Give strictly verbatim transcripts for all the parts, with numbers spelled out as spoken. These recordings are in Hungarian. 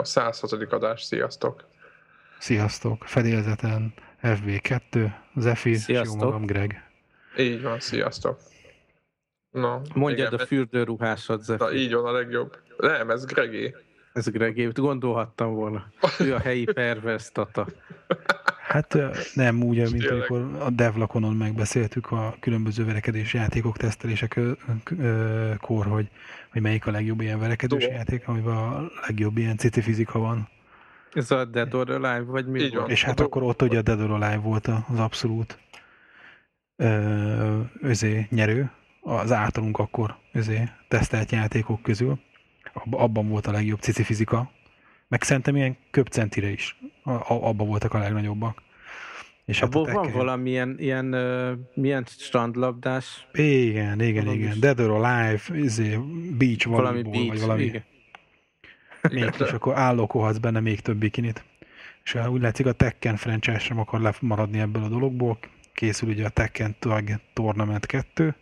A százhatodik adás, sziasztok! Sziasztok! Fedélzeten ef bé kettő, Zefi, és jó magam, Greg. Így van, sziasztok! Na, mondjad igen, a fürdőruhásod, Zefi. Na, így van a legjobb. Nem, ez Gregé. Ez Gregé, gondolhattam volna. Ő a helyi pervers tata. Hát nem úgy, mint tényleg, amikor a Devlakonon megbeszéltük a különböző verekedés játékok tesztelésekor, hogy, hogy melyik a legjobb ilyen verekedős Do. játék, amiben a legjobb ilyen cici fizika van. Ez a Dead or Alive, vagy mi? Így van. És hát Do. akkor ott ugye a Dead or Alive volt az abszolút özé nyerő, az általunk akkor özé tesztelt játékok közül. Abban volt a legjobb cici fizika. Meg szerintem ilyen köbcentire is. A, a, abba voltak a legnagyobbak. És abban hát van kell... valamilyen ilyen, uh, milyen strandlabdás? Igen, igen, valami igen. Is. Dead or Alive, izé, beach valami volleyball, beach, vagy valami. Igen. Még, és akkor állókolhatsz benne még több bikinit. És úgy látszik, a Tekken franchise sem akar lemaradni ebből a dologból. Készül ugye a Tekken Tug tournament kettő,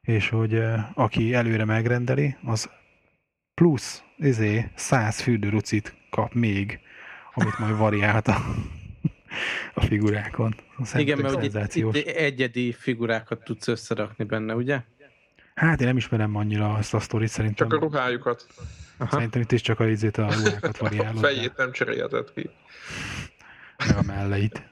és hogy uh, aki előre megrendeli, az plusz izé, száz fürdőrucit kap még, amit majd variált a, a figurákon. Igen, mert itt, itt egyedi figurákat tudsz összerakni benne, ugye? Hát én nem ismerem annyira ezt a sztorit, szerintem. Csak a ruhájukat. Aha. Szerintem itt is csak a izét a ruhákat variálod. A fejét nem cserélhetett ki. Meg a melleit.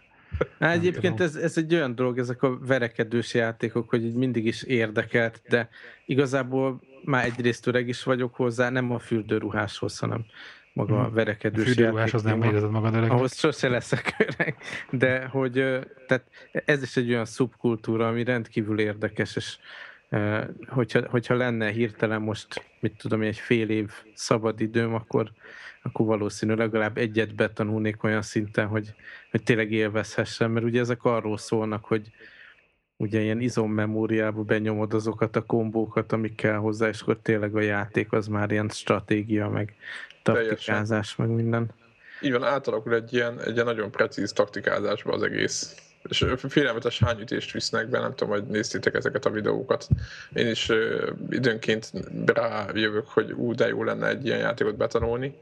Hát egyébként ez, ez egy olyan dolog, ezek a verekedős játékok, hogy így mindig is érdekelt, de igazából már egyrészt öreg is vagyok hozzá, nem a fürdőruháshoz, hanem maga hmm. a verekedős játék. A fürdőruhás az nem érzed magad öregnek. Ahhoz sose leszek öreg, de hogy tehát ez is egy olyan szubkultúra, ami rendkívül érdekes, és hogyha, hogyha lenne hirtelen most, mit tudom, egy fél év szabad időm, akkor, akkor valószínűleg legalább egyet betanulnék olyan szinten, hogy, hogy tényleg élvezhessem, mert ugye ezek arról szólnak, hogy ugye ilyen izommemóriába benyomod azokat a kombókat, amikkel hozzá, és akkor tényleg a játék az már ilyen stratégia, meg taktikázás, meg minden. Így van, átalakul egy ilyen, egy ilyen nagyon precíz taktikázásba az egész. És félelmetes hányütést visznek be, nem tudom, hogy néztétek ezeket a videókat. Én is ö, időnként rájövök, hogy ú, de jó lenne egy ilyen játékot betanulni,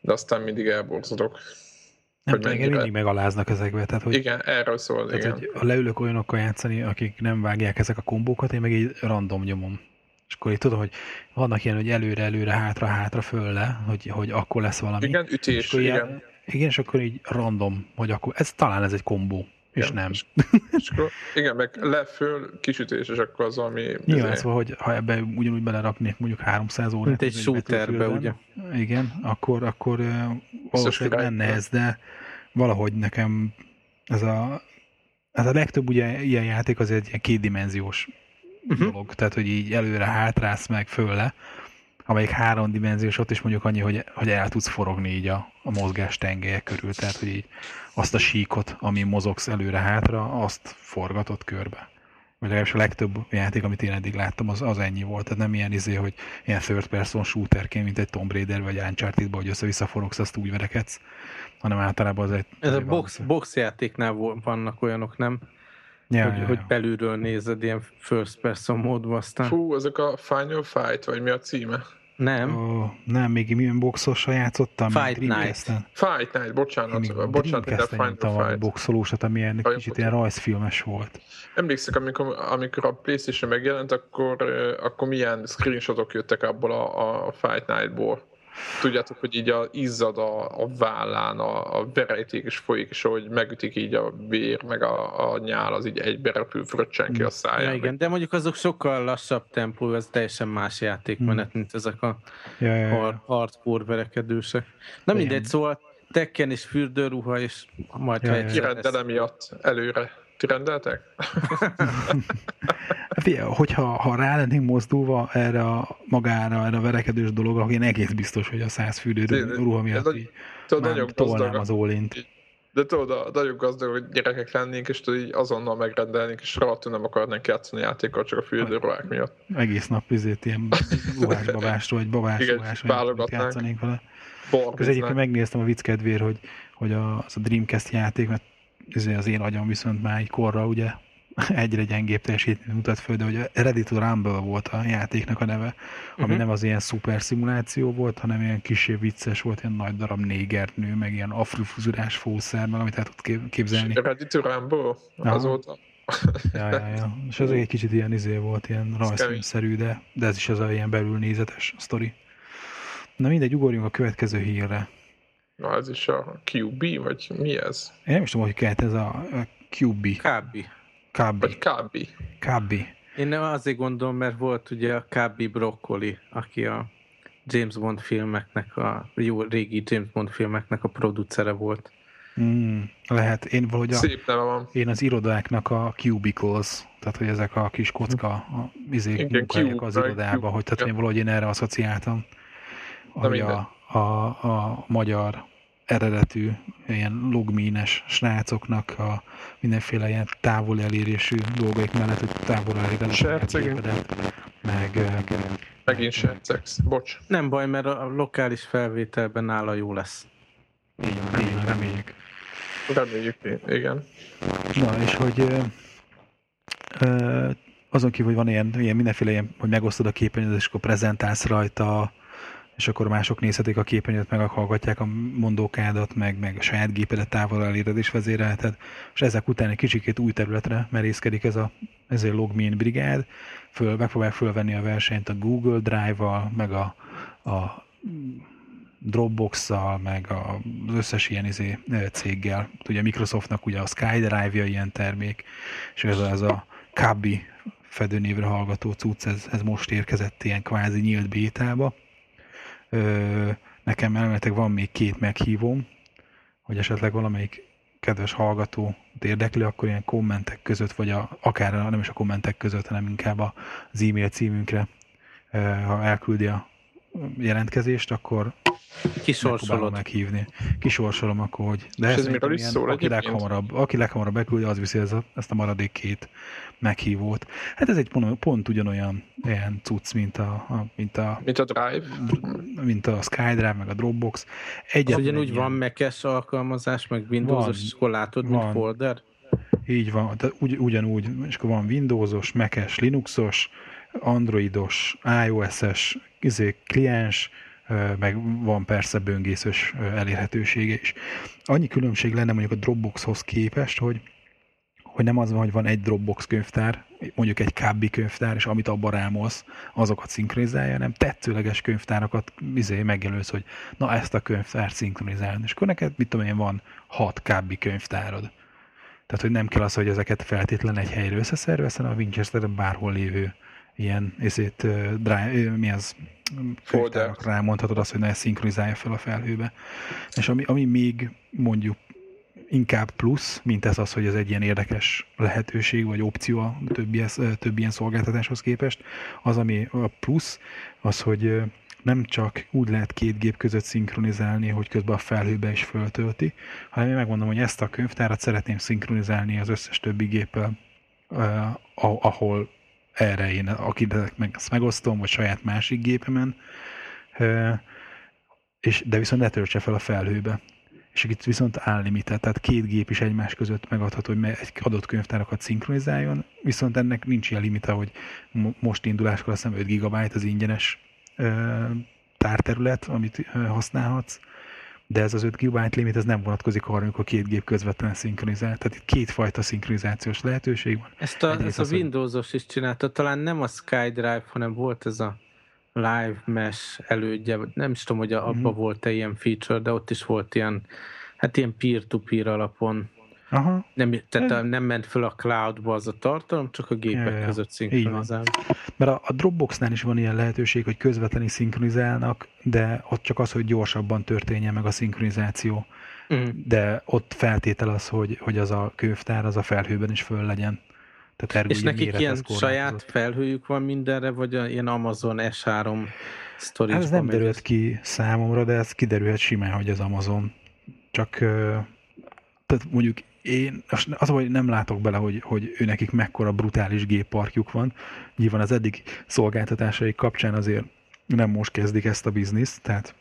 de aztán mindig elborzodok. Nem, hogy mindig el... megaláznak ezekbe. Tehát, hogy, igen, erről szól. Tehát, igen. Hogy leülök olyanokkal játszani, akik nem vágják ezek a kombókat, én meg így random nyomom. És akkor így tudom, hogy vannak ilyen, hogy előre-előre, hátra-hátra, föl-le, hogy, hogy akkor lesz valami. Igen, ütés, és igen. Ilyen, igen, és akkor így random, hogy akkor ez talán ez egy kombó. És nem. És, és akkor, igen, meg leföl, kisütés, és akkor az, ami... Nyilván ez, hogy ha ebbe ugyanúgy beleraknék mondjuk háromszáz órát... Mint egy shooterbe, ugye? Igen, akkor, akkor valószínűleg lenne ez, de valahogy nekem ez a... Ez a legtöbb ugye ilyen játék azért egy ilyen kétdimenziós uh-huh. dolog, tehát hogy így előre hátrász meg fölle, amelyik háromdimenziós, ott is mondjuk annyi, hogy, hogy el tudsz forogni így a, a mozgás tengelyek körül, tehát hogy így azt a síkot, ami mozogsz előre-hátra, azt forgatod körbe. Vagy legalábbis a legtöbb játék, amit én eddig láttam, az, az ennyi volt. Tehát nem ilyen izé, hogy ilyen third person shooterként, mint egy Tomb Raider vagy Uncharted-ba, hogy össze-vissza forogsz, azt úgy verekedsz, hanem általában az egy... Ez a box, box játéknál vannak olyanok, nem? Ja, hogy, ja, ja. hogy belülről nézed ilyen first person módban aztán. Fú, ezek a Final Fight, vagy mi a címe? Nem. Oh, nem, még milyen boxossal játszottam. Fight Night. Fight Night, bocsánat. Bocsánat, de Final Fight. Boxolósat, ami ilyen Fajn kicsit ilyen rajzfilmes volt. Emlékszek, amikor, amikor a PlayStation megjelent, akkor, akkor milyen screenshotok jöttek abból a, a Fight Night-ból. Tudjátok, hogy így a, izzad a, a vállán, a, a verejték is folyik, és ahogy megütik így a vér, meg a, a nyál, az így egyberepül, fröccsen ki a száján. Ja, igen, de mondjuk azok sokkal lassabb tempó, ez teljesen más játékmenet, hmm. mint ezek a ja, ja, ja. hardcore verekedősek. Na mindegy, igen. Szóval Tekken és fürdőruha, és majd... Ja, ja. Ki rendel emiatt előre? Ti rendeltek? Hogyha ha rá lennénk mozdulva erre a magára, erre a verekedős dologra, hogy én egész biztos, hogy a száz fürdőruha miatt így már tolnám az all-int. De tudod, nagyon gazdag, hogy gyerekek lennénk, és így azonnal megrendelnénk, és rohadtul nem akarnánk játszani játékkal, csak a fürdőruhák miatt. Egész nap izét ilyen ruhásbabásról, vagy babásruhásról játszanénk vele. Ez egyébként megnéztem a vicc kedvéért, hogy, hogy az a Dreamcast játék, mert az én agyam viszont már egy korra ugye egyre gyengébb teljesítményt mutat föl, de hogy Ready to Rumble volt a játéknak a neve, ami uh-huh. nem az ilyen szuper szimuláció volt, hanem ilyen kissé vicces volt, ilyen nagy darab négernő, meg ilyen afrifuzurás fószárban, amit el tud képzelni. És Ready to Rumble azóta? Ja, ja, ja. És az egy kicsit ilyen izé volt, ilyen rajzfilmszerű, de, de ez is az a ilyen belülnézetes sztori. Na mindegy, ugorjunk a következő hírre. Na, ez is a Cubby, vagy mi ez? Én nem is tudom, hogy kellett ez a Cubby. Cubby. Cubby. Vagy Cubby. Cubby. Én nem azért gondolom, mert volt ugye a Cubby Broccoli, aki a James Bond filmeknek, a jó régi James Bond filmeknek a producere volt. Mm, lehet. Én valahogy a, szép neve van. Én az irodáknak a cubicles, tehát hogy ezek a kis kocka a, izék munkáják az irodában, hogy tehát én valahogy én erre asszociáltam. Ami a, a, a magyar eredetű ilyen logmeines srácoknak a mindenféle ilyen távol elérésű dolgaik mellett, hogy távol elérésű meg... Megint sercex, bocs. Nem baj, mert a lokális felvételben nála jó lesz. Így van, így van, reméljük. Reméljük, igen. Na, és hogy ö, ö, azon kívül, hogy van ilyen, ilyen mindenféle ilyen, hogy megosztod a képernyőt, és akkor prezentálsz rajta, és akkor mások nézhetik a képernyőt, meg hallgatják a mondókádat, meg, meg a saját gépedet távol eléred és vezérelheted. És ezek után egy kicsikét új területre merészkedik ez a, ez a Logmein brigád. Föl, megpróbálják fölvenni a versenyt a Google Drive-val, meg a, a Dropbox-szal, meg az összes ilyen izé céggel. Ugye Microsoftnak ugye a SkyDrive-ja ilyen termék, és ez a, ez a Cubby fedőnévre hallgató cucc, ez, ez most érkezett ilyen kvázi nyílt bétába. Ö, nekem elméletek van még két meghívom, hogy esetleg valamelyik kedves hallgató érdekli, akkor ilyen kommentek között, vagy a, akár nem is a kommentek között, hanem inkább az e-mail címünkre, ö, ha elküldi a jelentkezést, akkor kisorsolod meghívni. Kisorsolom akkor, hogy de ez miről is szól, aki leghamarabb, aki leghamarabb beküldi, az viszi ez a, ezt a maradék két meghívót. Hát ez egy pont, pont ugyanolyan ilyen cucc, mint a, a, mint a mint a Drive, mint a SkyDrive, meg a Dropbox. Egyetlen az ugyanúgy van Mac-es alkalmazás, meg Windows-os, akkor látod, mint van. Folder. Így van, de ugy, ugyanúgy, és akkor van Windows-os, Mac-es, Linux-os, Androidos, iOS-es, izé, kliens, meg van persze böngészős elérhetősége is. Annyi különbség lenne mondjuk a Dropboxhoz képest, hogy, hogy nem az van, hogy van egy Dropbox könyvtár, mondjuk egy Cubby könyvtár, és amit abba rámolsz, azokat szinkronizálja, hanem tetszőleges könyvtárakat izé megjelölsz, hogy na ezt a könyvtárt szinkronizálni. És akkor neked, mit tudom én, van hat Cubby könyvtárod. Tehát, hogy nem kell az, hogy ezeket feltétlen egy helyre összeszervesz, hanem a Winchester bárhol lévő ilyen, és itt uh, dry, mi az könyvtárak rámondhatod azt, hogy ne szinkronizálja fel a felhőbe. És ami, ami még mondjuk inkább plusz, mint ez az, hogy ez egy ilyen érdekes lehetőség, vagy opció a többi, többi ilyen szolgáltatáshoz képest, az, ami a plusz, az, hogy nem csak úgy lehet két gép között szinkronizálni, hogy közben a felhőbe is föltölti, hanem én megmondom, hogy ezt a könyvtárat szeretném szinkronizálni az összes többi géppel, uh, ahol erre én, akinek meg ezt megosztom, vagy saját másik gépemen, és, de viszont ne töltse fel a felhőbe. És itt viszont unlimited, tehát két gép is egymás között megadható, hogy egy adott könyvtárakat szinkronizáljon, viszont ennek nincs ilyen limite, hogy most induláskor azt hiszem öt gigabyte az ingyenes tárterület, amit használhatsz, de ez az öt gigabyte limit, ez nem vonatkozik arra, amikor két gép közvetlen szinkronizál. Tehát itt kétfajta szinkronizációs lehetőség van. Ezt a, ez az, a Windows-os is csinálta, talán nem a SkyDrive, hanem volt ez a Live Mesh elődje, nem is tudom, hogy abban mm-hmm. volt-e ilyen feature, de ott is volt ilyen, hát ilyen peer-to-peer alapon. Aha. Nem, tehát hmm. nem ment föl a cloudba az a tartalom, csak a gépek ja, ja. között szinkronizál. Mert a, a Dropboxnál is van ilyen lehetőség, hogy közvetlenül szinkronizálnak, de ott csak az, hogy gyorsabban történjen meg a szinkronizáció. Hmm. De ott feltétel az, hogy, hogy az a könyvtár az a felhőben is föl legyen. Tehát és nekik ilyen saját felhőjük van mindenre, vagy ilyen Amazon es három storage-ban? Ez nem derült ki számomra, de ez kiderülhet simán, hogy az Amazon. Csak tehát mondjuk én az, hogy nem látok bele, hogy, hogy őnekik mekkora brutális gépparkjuk van. Nyilván az eddig szolgáltatásai kapcsán azért nem most kezdik ezt a bizniszt, tehát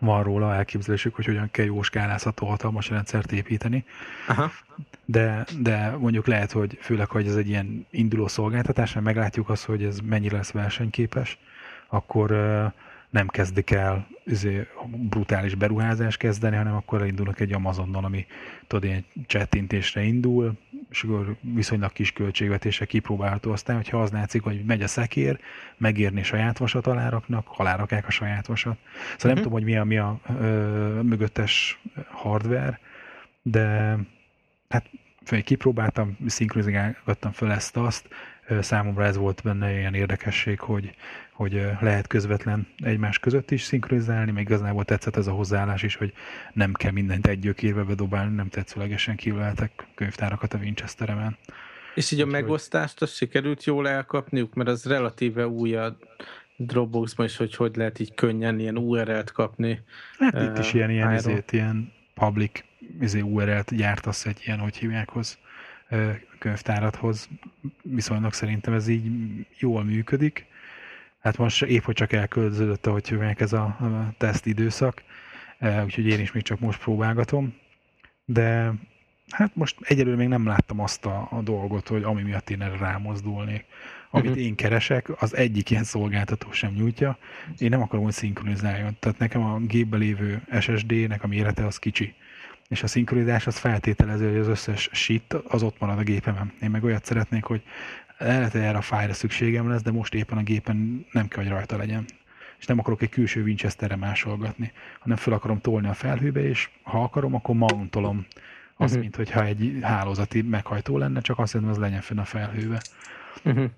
van róla elképzelésük, hogy hogyan kell jóskálázható hatalmas rendszert építeni. Aha. De, de mondjuk lehet, hogy főleg, hogy ez egy ilyen induló szolgáltatás, mert meglátjuk azt, hogy ez mennyire lesz versenyképes, akkor nem kezdik el brutális beruházást kezdeni, hanem akkor elindulnak egy Amazonnal, ami tudod, ilyen csettintésre indul, és akkor viszonylag kis költségvetése kipróbálható. Aztán, hogyha az látszik, hogy megy a szekér, megérni saját vasat aláraknak, alárakják a saját vasat. Szóval uh-huh. nem tudom, hogy mi a, mi a ö, mögöttes hardware, de hát kipróbáltam, szinkronizálgattam fel ezt-azt. Számomra ez volt benne ilyen érdekesség, hogy, hogy lehet közvetlen egymás között is szinkronizálni, meg igazából tetszett ez a hozzáállás is, hogy nem kell mindent egy gyökérbe bedobálni, nem tetszőlegesen kívüleltek könyvtárakat a Winchesteremen. És így a megosztást azt sikerült jól elkapniuk, mert az relatíve új a Dropboxban is, hogy hogy lehet így könnyen ilyen u er el-t kapni. Hát uh, itt is ilyen, ilyen, izét, ilyen public izé, u er el-t gyártasz egy ilyen, hogy hívjákhoz. Könyvtárathoz viszonylag szerintem ez így jól működik. Hát most épp, hogy csak elköltöződött, ahogy jövőnek ez a teszt időszak, úgyhogy én is még csak most próbálgatom. De hát most egyelőre még nem láttam azt a, a dolgot, hogy ami miatt én erre rámozdulnék. Amit uh-huh. én keresek, az egyik ilyen szolgáltató sem nyújtja. Én nem akarom, hogy szinkronizáljon. Tehát nekem a gépbe lévő es es dé-nek a mérete az kicsi. És a szinkronizás az feltételező, hogy az összes shit az ott marad a gépemen. Én meg olyat szeretnék, hogy lehet, hogy erre a fájra szükségem lesz, de most éppen a gépen nem kell, hogy rajta legyen. És nem akarok egy külső Winchesterre másolgatni, hanem fel akarom tolni a felhőbe, és ha akarom, akkor mountolom. Az, uh-huh. mint hogyha egy hálózati meghajtó lenne, csak azt hiszem, az legyen fenn a felhőbe. Uh-huh.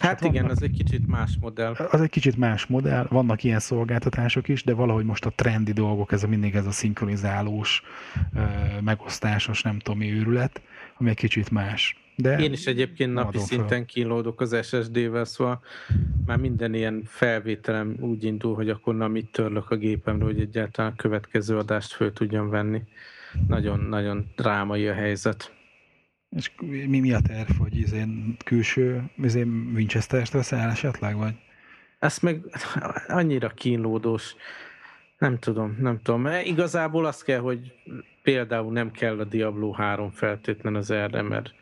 Hát igen, vannak, az egy kicsit más modell. Az egy kicsit más modell, vannak ilyen szolgáltatások is, de valahogy most a trendi dolgok, ez a, mindig ez a szinkronizálós, megosztásos, nem tudom mi őrület, ami egy kicsit más. De én is egyébként napi szinten kínlódok az es es dé-vel, szóval már minden ilyen felvételem úgy indul, hogy akkor na mit törlök a gépemről, hogy egyáltalán a következő adást föl tudjam venni. Nagyon-nagyon drámai a helyzet. És mi, mi a terv, hogy izén külső izén Winchester-t veszel esetleg, vagy? Ez meg annyira kínlódós. Nem tudom, nem tudom. Igazából azt kell, hogy például nem kell a Diablo három feltétlen az erre, mert oké,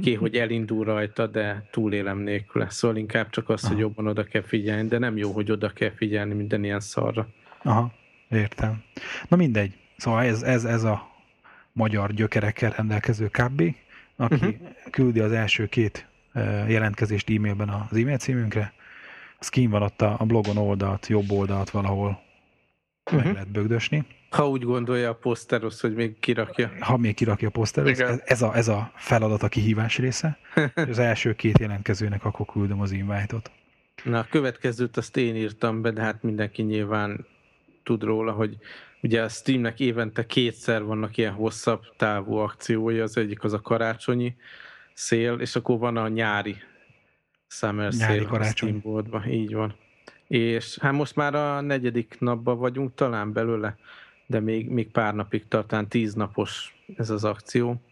okay, hogy elindul rajta, de túlélem nélküle. Szóval inkább csak az, aha. hogy jobban oda kell figyelni, de nem jó, hogy oda kell figyelni minden ilyen szarra. Aha, értem. Na mindegy. Szóval ez, ez, ez a magyar gyökerekkel rendelkező Cubby, aki uh-huh. küldi az első két jelentkezést e-mailben az e-mail címünkre. Az kín van ott a blogon oldalt, jobb oldalt valahol uh-huh. meg lehet bögdösni. Ha úgy gondolja a poszteros, hogy még kirakja. Ha még kirakja a poszteros, ez, ez, a, ez a feladat a kihívás része. Az első két jelentkezőnek akkor küldöm az invite-ot. Na, a következőt azt én írtam be, de hát mindenki nyilván tud róla, hogy ugye a Steamnek évente kétszer vannak ilyen hosszabb távú akciói, az egyik az a karácsonyi szél, és akkor van a nyári summer szél a Steamboardban, így van. És hát most már a negyedik napban vagyunk talán belőle, de még, még pár napig tartán tíz napos ez az akció.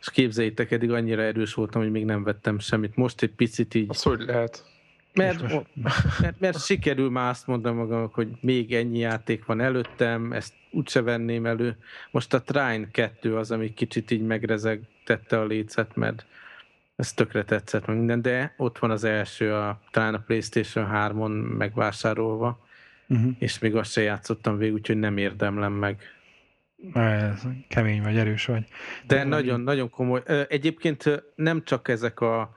És képzeljétek, eddig annyira erős voltam, hogy még nem vettem semmit. Most egy picit így... Az hogy lehet... Mert, most... mert, mert sikerül már azt mondanom magamnak, hogy még ennyi játék van előttem, ezt úgyse venném elő. Most a Trine kettő az, ami kicsit így megrezegtette a lécet, mert ez tökre tetszett meg minden, de ott van az első, a, talán a PlayStation hármon megvásárolva, uh-huh. és még azt se játszottam végül, úgyhogy nem érdemlem meg. Ez kemény vagy, erős vagy. De, de nagyon, vagy... nagyon komoly. Egyébként nem csak ezek a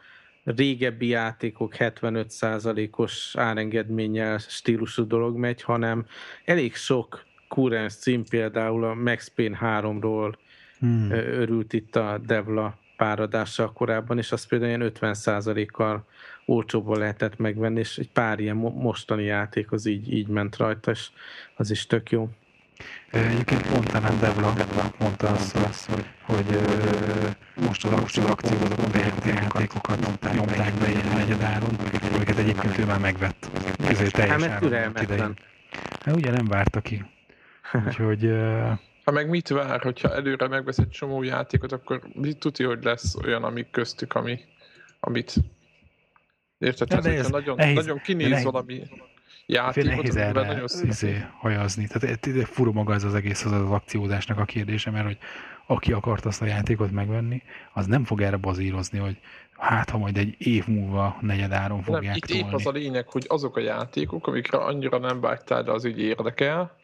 régebbi játékok hetvenöt százalékos árengedménnyel stílusú dolog megy, hanem elég sok kurens cím, például a Max Payne háromról hmm. örült itt a Devla páradással korábban, és azt például ilyen ötven százalékkal olcsóbban lehetett megvenni, és egy pár ilyen mostani játék az így, így ment rajta, és az is tök jó. Egyébként pont a Devla mondta azt, hogy, hogy most az akciók azok a bejelentő játékokat nyomták be ilyen negyedáron, amiket egyébként ő már megvett. Ezért teljes áron idején. Hát ugye nem várta ki. Úgyhogy... Ha meg mit vár, hogyha előre megvesz egy csomó játékot, akkor tudja, hogy lesz olyan, amik köztük, ami, amit... Érted? Ja, ez, nagyon, ez, nagyon kinéz valami... játékot, amiben nagyon szintén hajazni. Tehát fura maga ez az egész az, az akciózásnak a kérdése, mert hogy aki akart azt a játékot megvenni, az nem fog erre bazírozni, hogy hát, ha majd egy év múlva negyedáron fogják tolni. Itt épp az a lényeg, hogy azok a játékok, amikre annyira nem vágytál, de az ügy érdekel,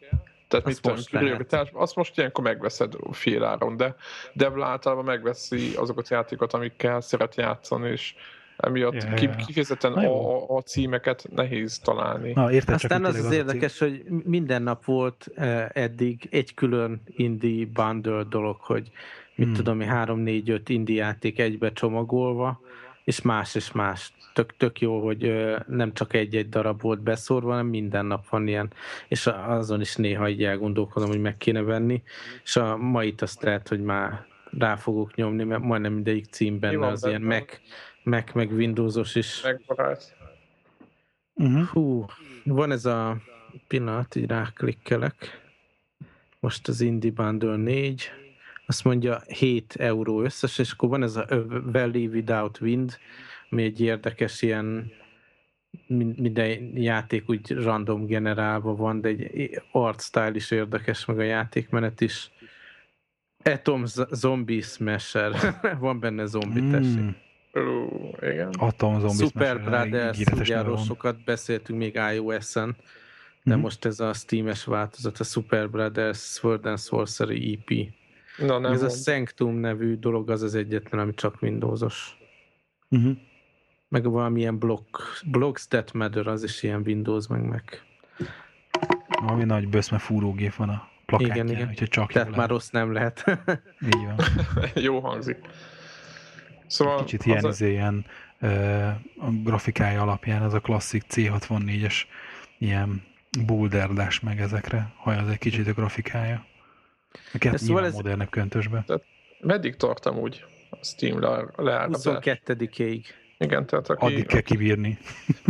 tehát azt mit tudom, azt most ilyenkor megveszed fél áron, de Devl általában megveszi azokat a játékokat, amikkel szeret játszani, és emiatt yeah. kifejezetten a, a címeket nehéz találni. Na, érted, aztán az az, az érdekes, cím... hogy minden nap volt eh, eddig egy külön indie bundle dolog, hogy mit hmm. tudom, három négy öt indie játék egybe csomagolva, és más és más. Tök, tök jó, hogy ö, nem csak egy-egy darab volt beszórva, hanem minden nap van ilyen, és azon is néha így elgondolkodom, hogy meg kéne venni, és a mait azt lehet, hogy már rá fogok nyomni, mert majdnem mindegyik cím benne van, az benne. Ilyen Mac, Mac, meg Windows-os is. Megbarát. Uh-huh. Hú, van ez a pillanat, így ráklikkelek. Most az Indie Bundle négy, azt mondja hét euró összes, és akkor van ez a Valley Without Wind, ami egy érdekes ilyen, minden játék úgy random generálva van, de egy art style is érdekes, meg a játékmenet is. Atom Zombie Smasher. Van benne zombi, mm. tessék. Uh, igen. Atom Zombie Super Smasher. Brothers, ugyanról sokat beszéltünk még iOS-en, de mm-hmm. most ez a Steam-es változat, a Super Brothers Sword and Sorcery é pé. Na, ez van. A Sanctum nevű dolog az az egyetlen, ami csak Windows-os. Uh-huh. Meg valamilyen blokk, Blocks That Matter, az is ilyen Windows, meg meg. Valami nagy böszme fúrógép van a plakátján, igen, igen. Csak tehát már lehet. Rossz nem lehet. Így van. Jó hangzik. Szóval kicsit ilyen, az... ilyen ö, a grafikája alapján ez a klasszik cé hatvannégyes ilyen boulder-dás meg ezekre, ha az egy kicsit a grafikája. Neked nyilván ez... modernebb köntösbe. Tehát meddig tartam úgy? A Steam leállapodás. huszonkettedikéig. Igen, tehát aki... Addig kell kibírni.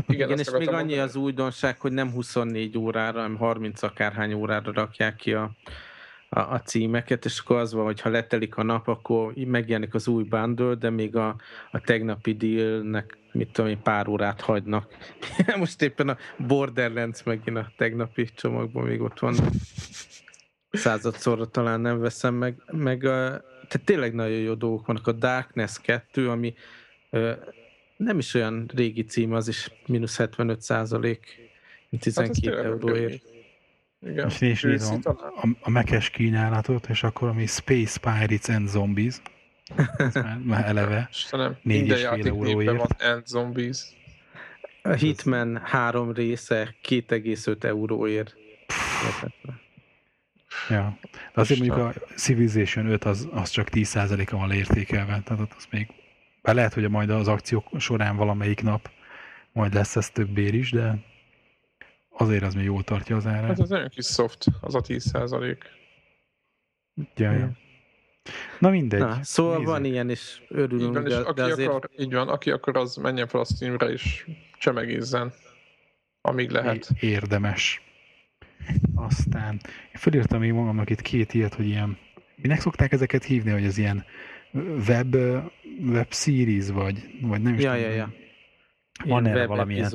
Igen, igen, és még annyi mondani. Az újdonság, hogy nem huszonnégy órára, hanem harminc akárhány órára rakják ki a, a, a címeket, és akkor az van, hogy ha letelik a nap, akkor megjelenik az új bundle, de még a, a tegnapi dealnek, mit tudom én, pár órát hagynak. Most éppen a Borderlands megint a tegnapi csomagban még ott van. Századszorra talán nem veszem meg, meg a... Tehát tényleg nagyon jó dolgok vannak. A Darkness kettő, ami ö, nem is olyan régi cím, az is mínusz hetvenöt százalék, tizenkét euróért. Igen. És nézd, nézom a, a mekes kínálatot, és akkor ami Space Pirates and Zombies. Ez már, már eleve. Minden játék népben van and Zombies. A Hitman három része két egész öt euróért. Ja, de azért mondjuk a Civilization öt az, az csak tíz százaléka van leértékelve, tehát az még, bár lehet, hogy majd az akciók során valamelyik nap majd lesz ez többér is, de azért az még jól tartja az árát. Hát ez nagyon kis soft, az a tíz százalék. Ja, ja. Na mindegy. Na, szóval nézzük. Van ilyen, és örülünk, így van, de, de azért... Akar, így van, aki akar, az menjen fel a Steamre, és csemegézzen, amíg lehet. É, érdemes. Aztán én felírtam még magamnak itt két ilyet, hogy ilyen, minek szokták ezeket hívni, hogy ez ilyen web, web series vagy, vagy nem is ja, tudom. Ja, ja. Van erre valamilyen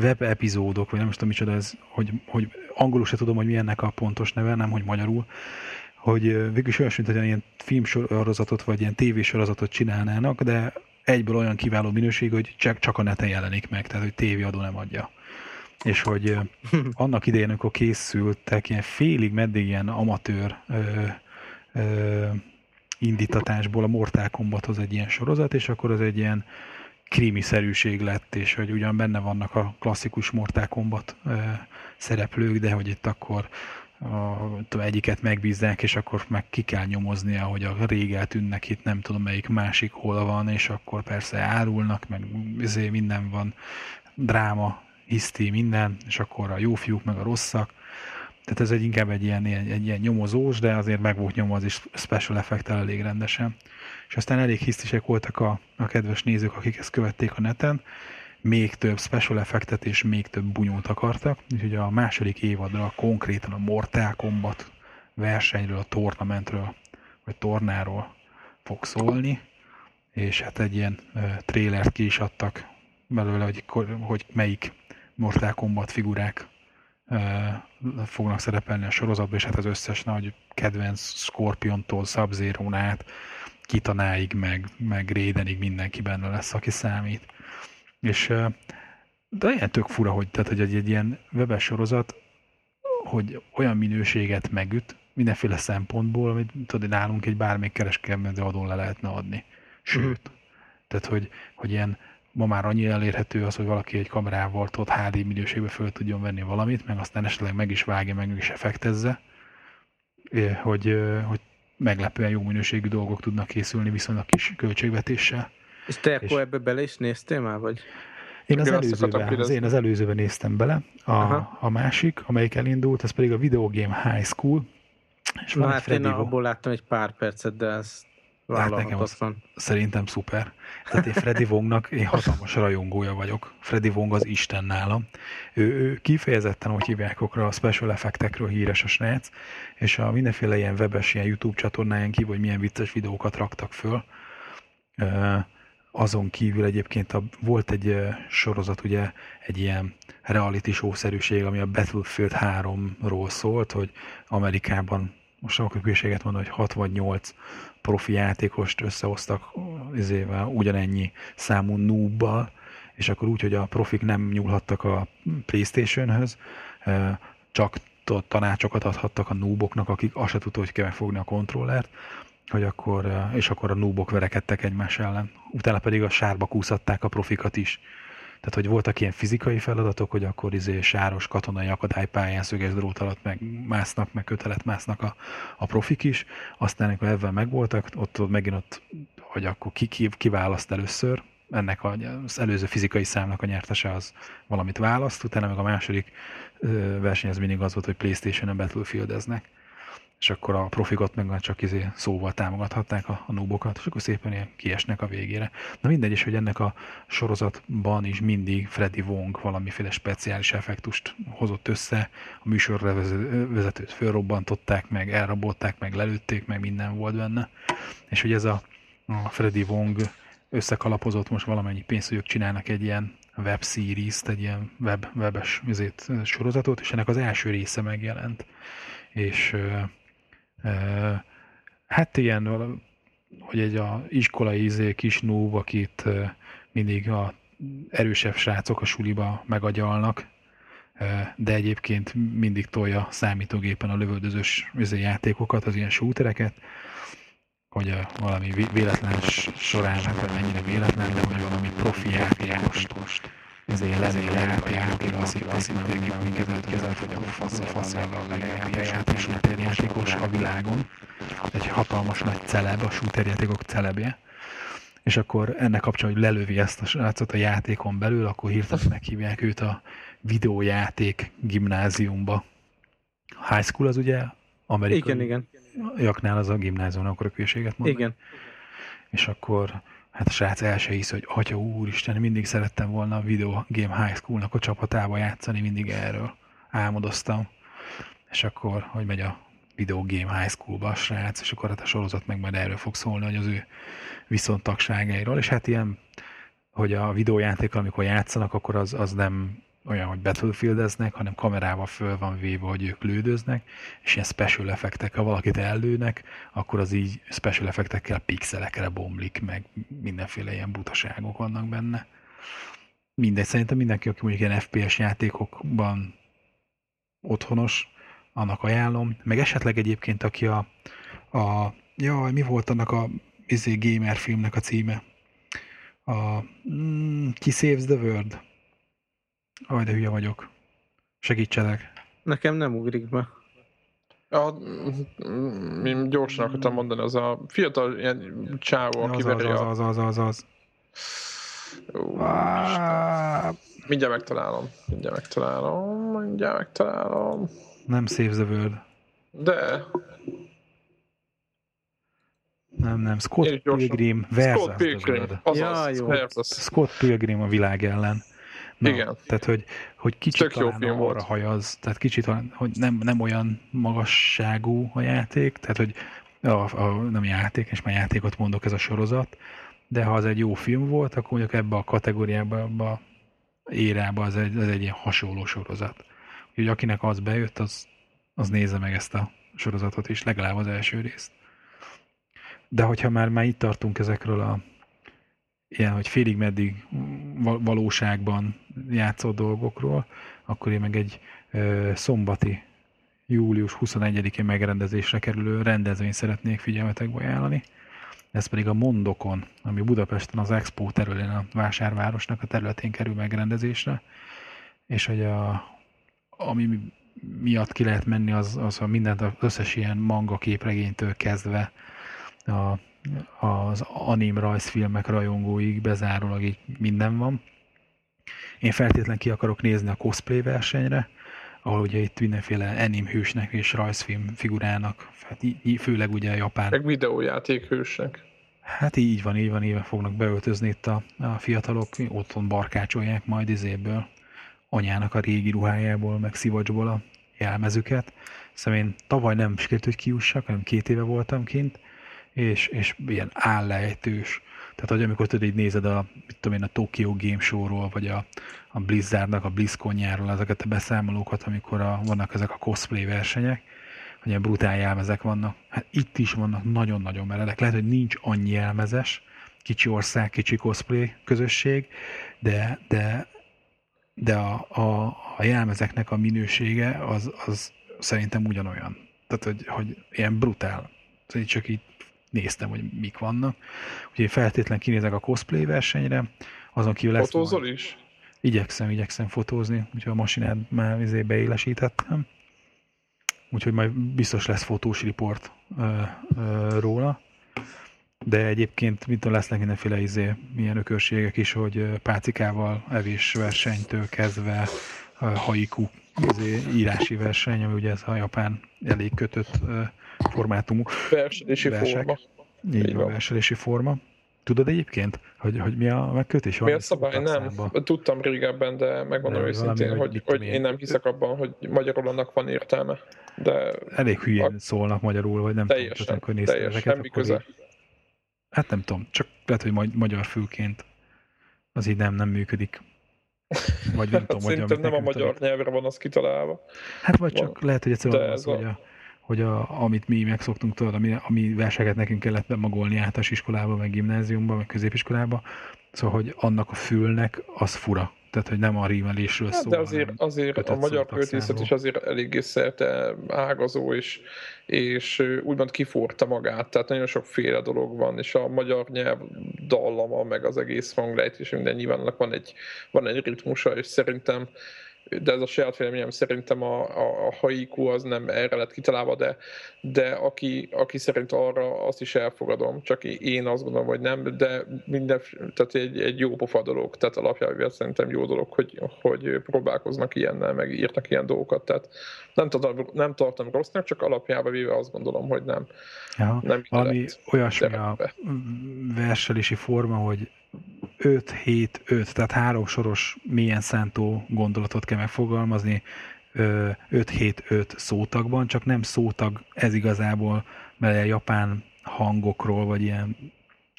web epizódok, vagy nem is tudom micsoda ez, hogy, hogy angolul se tudom, hogy mi ennek a pontos neve, nem, hogy magyarul, hogy végülis olyan, mint hogy ilyen filmsorozatot, vagy ilyen tévésorozatot csinálnának, de egyből olyan kiváló minőség, hogy csak, csak a neten jelenik meg, tehát hogy tévéadó nem adja. És hogy annak idején, amikor készültek, ilyen félig meddig ilyen amatőr ö, ö, indítatásból a Mortal Kombathoz egy ilyen sorozat, és akkor az egy ilyen krimiszerűség lett, és hogy ugyan benne vannak a klasszikus Mortal Kombat ö, szereplők, de hogy itt akkor a, tudom, egyiket megbízzák, és akkor meg ki kell nyomoznia, hogy a rég eltűnnek itt, nem tudom melyik másik hol van, és akkor persze árulnak, meg ezért minden van, dráma, hiszti, minden, és akkor a jó fiúk, meg a rosszak. Tehát ez egy, inkább egy ilyen, egy ilyen nyomozós, de azért meg volt nyomva az is special effect-tel elég rendesen. És aztán elég hisztisek voltak a, a kedves nézők, akik ezt követték a neten. Még több special effectet és még több bunyót akartak. Úgyhogy a második évadra konkrétan a Mortal Kombat versenyről, a tournamentről, vagy tornáról fog szólni. És hát egy ilyen uh, trailert ki is adtak belőle, hogy, hogy melyik Mortal Kombat figurák fognak szerepelni a sorozatban, és hát az összes nagy kedvenc Scorpiontól Sub-Zerón át, Kitanáig, meg, meg Raidenig mindenki benne lesz, aki számít. És de ilyen tök fura, hogy, tehát, hogy egy, egy ilyen webes sorozat, hogy olyan minőséget megüt mindenféle szempontból, amit tudod, nálunk egy bármelyik kereskedelmi adón le lehetne adni. Sőt, tehát, hogy, hogy ilyen ma már annyira elérhető az, hogy valaki egy kamerával ott há dé minőségbe föl tudjon venni valamit, meg aztán esetleg meg is vágja, meg is effektezze, hogy, hogy meglepően jó minőségű dolgok tudnak készülni viszonylag kis költségvetéssel. És te És akkor ebbe bele is néztél már, vagy? Én az, előzőben, az én az előzőben néztem bele. A, a másik, amelyik elindult, ez pedig a Video Game High School. És van hát én abból láttam egy pár percet, de ez vállalhatatlan. Hát szerintem szuper. Tehát én Freddy Wongnak, én hatalmas rajongója vagyok. Freddy Wong az Isten nálam. Ő, ő kifejezetten, hogy hívják okra, a special effectekről híres a srác, és a mindenféle ilyen webes, ilyen YouTube csatornáján kívül, hogy milyen vicces videókat raktak föl. Azon kívül egyébként a, volt egy uh, sorozat, ugye egy ilyen reality show-szerűség, ami a Battlefield három-ról szólt, hogy Amerikában, most nem akarok hülyeséget mondani, hogy hatvannyolc profi játékost összehoztak izével, ugyanennyi számú noobbal, és akkor úgy, hogy a profik nem nyúlhattak a PlayStation-höz, uh, csak t- tanácsokat adhattak a nooboknak, akik azt se tudta, hogy kell megfogni a kontrollert, hogy akkor, és akkor a noobok verekedtek egymás ellen. Utána pedig a sárba kúszatták a profikat is. Tehát, hogy voltak ilyen fizikai feladatok, hogy akkor izé sáros katonai akadálypályán szöges drót alatt meg másznak, meg kötelet másznak a, a profik is. Aztán, amikor ebben megvoltak, ott, ott megint ott, hogy akkor ki, ki, ki választ először. Ennek az előző fizikai számnak a nyertese az valamit választ. Utána meg a második verseny az mindig az volt, hogy PlayStation-en Battlefield-eznek. És akkor a profikot meg csak izé szóval támogathatták a, a noobokat, és akkor szépen ilyen kiesnek a végére. Na mindegy is, hogy ennek a sorozatban is mindig Freddy Wong valamiféle speciális effektust hozott össze, a műsorra vezetőt fölrobbantották meg, elrabolták meg, lelőtték meg, minden volt benne. És hogy ez a, a Freddy Wong összekalapozott most valamennyi pénzt, hogy ők csinálnak egy ilyen web series-t, egy ilyen web, webes izét, sorozatot, és ennek az első része megjelent. És hát ilyen, hogy egy a iskolai izé, kis noob, akit mindig a erősebb srácok a suliba megagyalnak, de egyébként mindig tolja számítógépen a lövöldözős izé, játékokat, az ilyen shootereket, hogy valami véletlen során, hát mennyire véletlen, de hogy valami profi játékost ezért lezélják a játék, az itt az itt minket kezelfogy a faszával a legjáték, és shooterjátékos a világon. Egy hatalmas nagy celeb, a shooterjátékok celebje. És akkor ennek kapcsán, hogy lelövi ezt a srácot a játékon belül, akkor hirtelen meghívják őt a videójáték gimnáziumba. High school az ugye amerikai... Igen, igen. Jaknál az a gimnázium, akkor a külséget mondani. Igen. És akkor... Hát a srác el se hisz, hogy atya úristen, mindig szerettem volna a Video Game High School-nak a csapatába játszani, mindig erről álmodoztam. És akkor, hogy megy a Video Game High School-ba a srác, és akkor hát a sorozat meg majd erről fog szólni, hogy az ő viszontagságairól. És hát ilyen, hogy a videójátékkal, amikor játszanak, akkor az, az nem olyan, hogy Battlefield-eznek, hanem kamerával föl van véve, hogy ők lődöznek, és ilyen special effektek, ha valakit ellőnek, akkor az így special effektekkel pixelekre bomlik, meg mindenféle ilyen butaságok vannak benne. Mindegy, szerintem mindenki, aki mondjuk ilyen ef pé es játékokban otthonos, annak ajánlom. Meg esetleg egyébként, aki a... a jaj, mi volt annak a izé, gamer filmnek a címe? A mm, Ki Saves the World? Aj, de hülye vagyok. Segítsetek. Nekem nem ugrik be. Ja, én gyorsan akartam mondani, az a fiatal ilyen csávó, aki veri a... Az, az, az, az, az. Ú, ah. Mindjárt megtalálom. Mindjárt megtalálom. Mindjárt megtalálom. Nem Save the World. De... Nem, nem. Scott Pilgrim versus. Scott Pilgrim. Azaz. Ja, versus. Scott Pilgrim a világ ellen. Na, igen. Tehát, hogy, hogy kicsit talán arra volt. Hajaz, tehát kicsit talán, hogy nem, nem olyan magasságú a játék, tehát, hogy a, a, nem játék, és már játékot mondok, ez a sorozat, de ha az egy jó film volt, akkor mondjuk ebbe a kategóriába, ebbe a érába az egy, az egy ilyen hasonló sorozat. Úgyhogy akinek az bejött, az, az nézze meg ezt a sorozatot is, legalább az első részt. De hogyha már, már itt tartunk ezekről a ilyen, hogy félig meddig valóságban játszott dolgokról, akkor én meg egy ö, szombati július huszonegyedikén megrendezésre kerülő rendezvényt szeretnék figyelmetekbe ajánlani. Ez pedig a MondoCon, ami Budapesten az Expo területén, a Vásárvárosnak a területén kerül megrendezésre, és hogy a, ami miatt ki lehet menni, az, az a mindent, az összes ilyen manga képregénytől kezdve a, az anim rajzfilmek rajongóig bezárólag így minden van. Én feltétlen ki akarok nézni a cosplay versenyre, ahol ugye itt mindenféle anim hősnek és rajzfilm figurának, hát így, főleg ugye a japán... Meg videójáték hősnek. Hát így van, így van, így van, fognak beöltözni itt a, a fiatalok, otthon barkácsolják majd izéből, anyának a régi ruhájából, meg szivacsból a jelmezüket. Szóval én tavaly nem sikerült, hogy kijussak, hanem két éve voltam kint, és, és ilyen állejtős. Tehát, hogy amikor tudod, így nézed a, mit tudom én, a Tokyo Game Show-ról, vagy a, a Blizzardnak, a BlizzConjáról ezeket a beszámolókat, amikor a, vannak ezek a cosplay versenyek, hogy ilyen brutál jelmezek vannak. Hát itt is vannak nagyon-nagyon merelek. Lehet, hogy nincs annyi jelmezes, kicsi ország, kicsi cosplay közösség, de, de, de a, a, a jelmezeknek a minősége az, az szerintem ugyanolyan. Tehát, hogy, hogy ilyen brutál. Szóval csak így néztem, hogy mik vannak. Úgyhogy feltétlen kinézek a cosplay versenyre. Azon kívül lesz... Fotózol majd... is? Igyekszem, igyekszem fotózni, úgyhogy a masinát már izé beélesítettem. Úgyhogy majd biztos lesz fotós riport ö, ö, róla. De egyébként mint lesznek mindenféle izé, milyen ökörségek is, hogy pácikával evés versenytől kezdve haiku izé, írási verseny, ami ugye ez a japán elég kötött ö, formátumú verselési versek. Forma. Így, Így van, verselési forma. Tudod egyébként, hogy, hogy mi a megkötés? Mi a szabály? Nem. Számba. Tudtam régebben, de megmondom őszintén, valami, hogy, hogy én nem hiszek abban, hogy magyarul annak van értelme. De elég hülyén a... szólnak magyarul, vagy nem teljesen, tudom, hogy néztem teljes, ezeket. Semmi köze. Így... Hát nem tudom, csak lehet, hogy magyar fülként az így nem, nem működik. Vagy nem tudom, szerintem nem, nem a magyar tudom. Nyelvre van az kitalálva. Hát vagy van. Csak lehet, hogy egyszerűen az, hogy a... hogy a, amit mi megszoktunk, tudod, ami, ami verseket nekünk kellett bemagolni általános iskolába, meg gimnáziumba, meg középiskolába, szóval, hogy annak a fülnek az fura. Tehát, hogy nem a rímelésről hát, szól. De azért, azért a magyar költészet is azért eléggé szerte ágazó, és, és úgymond kiforta magát, tehát nagyon sokféle dolog van, és a magyar nyelv dallama, meg az egész hanglejtés, minden nyilvánnak van egy, van egy ritmusa, és szerintem de ez a saját véleményem, szerintem a, a, a haiku az nem erre lett kitalálva, de, de aki, aki szerint arra, azt is elfogadom. Csak én azt gondolom, hogy nem, de minden, tehát egy, egy jó pofa dolog. Tehát alapjában szerintem jó dolog, hogy, hogy próbálkoznak ilyennel, meg írnak ilyen dolgokat. Tehát nem, tudom, nem tartom rossznak, csak alapjában véve azt gondolom, hogy nem. Ja, nem valami olyasmi a verselési forma, hogy öt hét öt, tehát három soros mélyen szántó gondolatot kell megfogalmazni öt hét öt szótagban, csak nem szótag ez igazából, mert japán hangokról, vagy ilyen,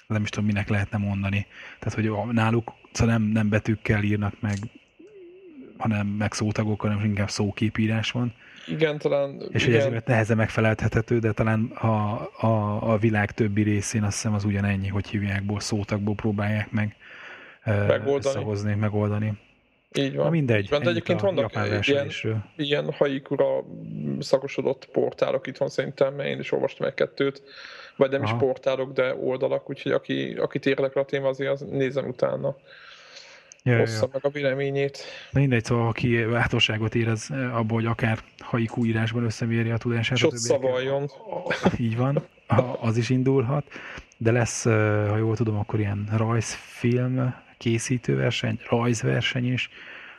nem is tudom, minek lehetne mondani. Tehát, hogy náluk szóval nem, nem betűkkel írnak meg, hanem meg szótagokkal, hanem inkább szóképírás van. Igen, talán... És igen. Hogy ezért nehezen megfelelthető, de talán a, a, a világ többi részén azt hiszem az ugyanennyi, hogy hívjákból, szótakból próbálják meg megoldani. megoldani. Így van. Na mindegy. Így van, de egyébként vannak ilyen, ilyen haikura szakosodott portálok itthon szerintem, mert én is olvastam egy kettőt, vagy nem Aha. is portálok, de oldalak, úgyhogy aki, akit érdekel a téma, azért az nézem utána. Hossza meg a véleményét. Na mindegy, szóval aki változságot érez abból, hogy akár haiku írásban összemérje a tudását. Sot szavaljon. Így van, az is indulhat. De lesz, ha jól tudom, akkor ilyen rajzfilm készítőverseny, rajzverseny is.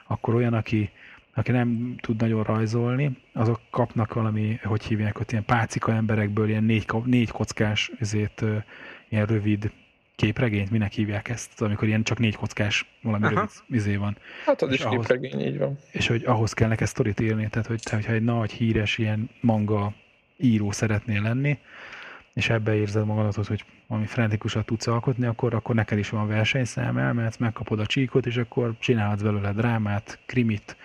Akkor olyan, aki, aki nem tud nagyon rajzolni, azok kapnak valami, hogy hívják ott, ilyen pácika emberekből, ilyen négy, négy kockás, ezért ilyen rövid képregényt, minek hívják ezt, amikor ilyen csak négy kockás valami rövid izé van. Hát az és is ahhoz, képregény, így van. És hogy ahhoz kell neked sztorit írni, tehát hogy, hogyha egy nagy híres ilyen manga író szeretnél lenni, és ebbe érzed magadat, hogy valami frenetikusat tudsz alkotni, akkor, akkor neked is van versenyszám, elmehetsz, megkapod a csíkot, és akkor csinálhatsz belőle drámát, krimit,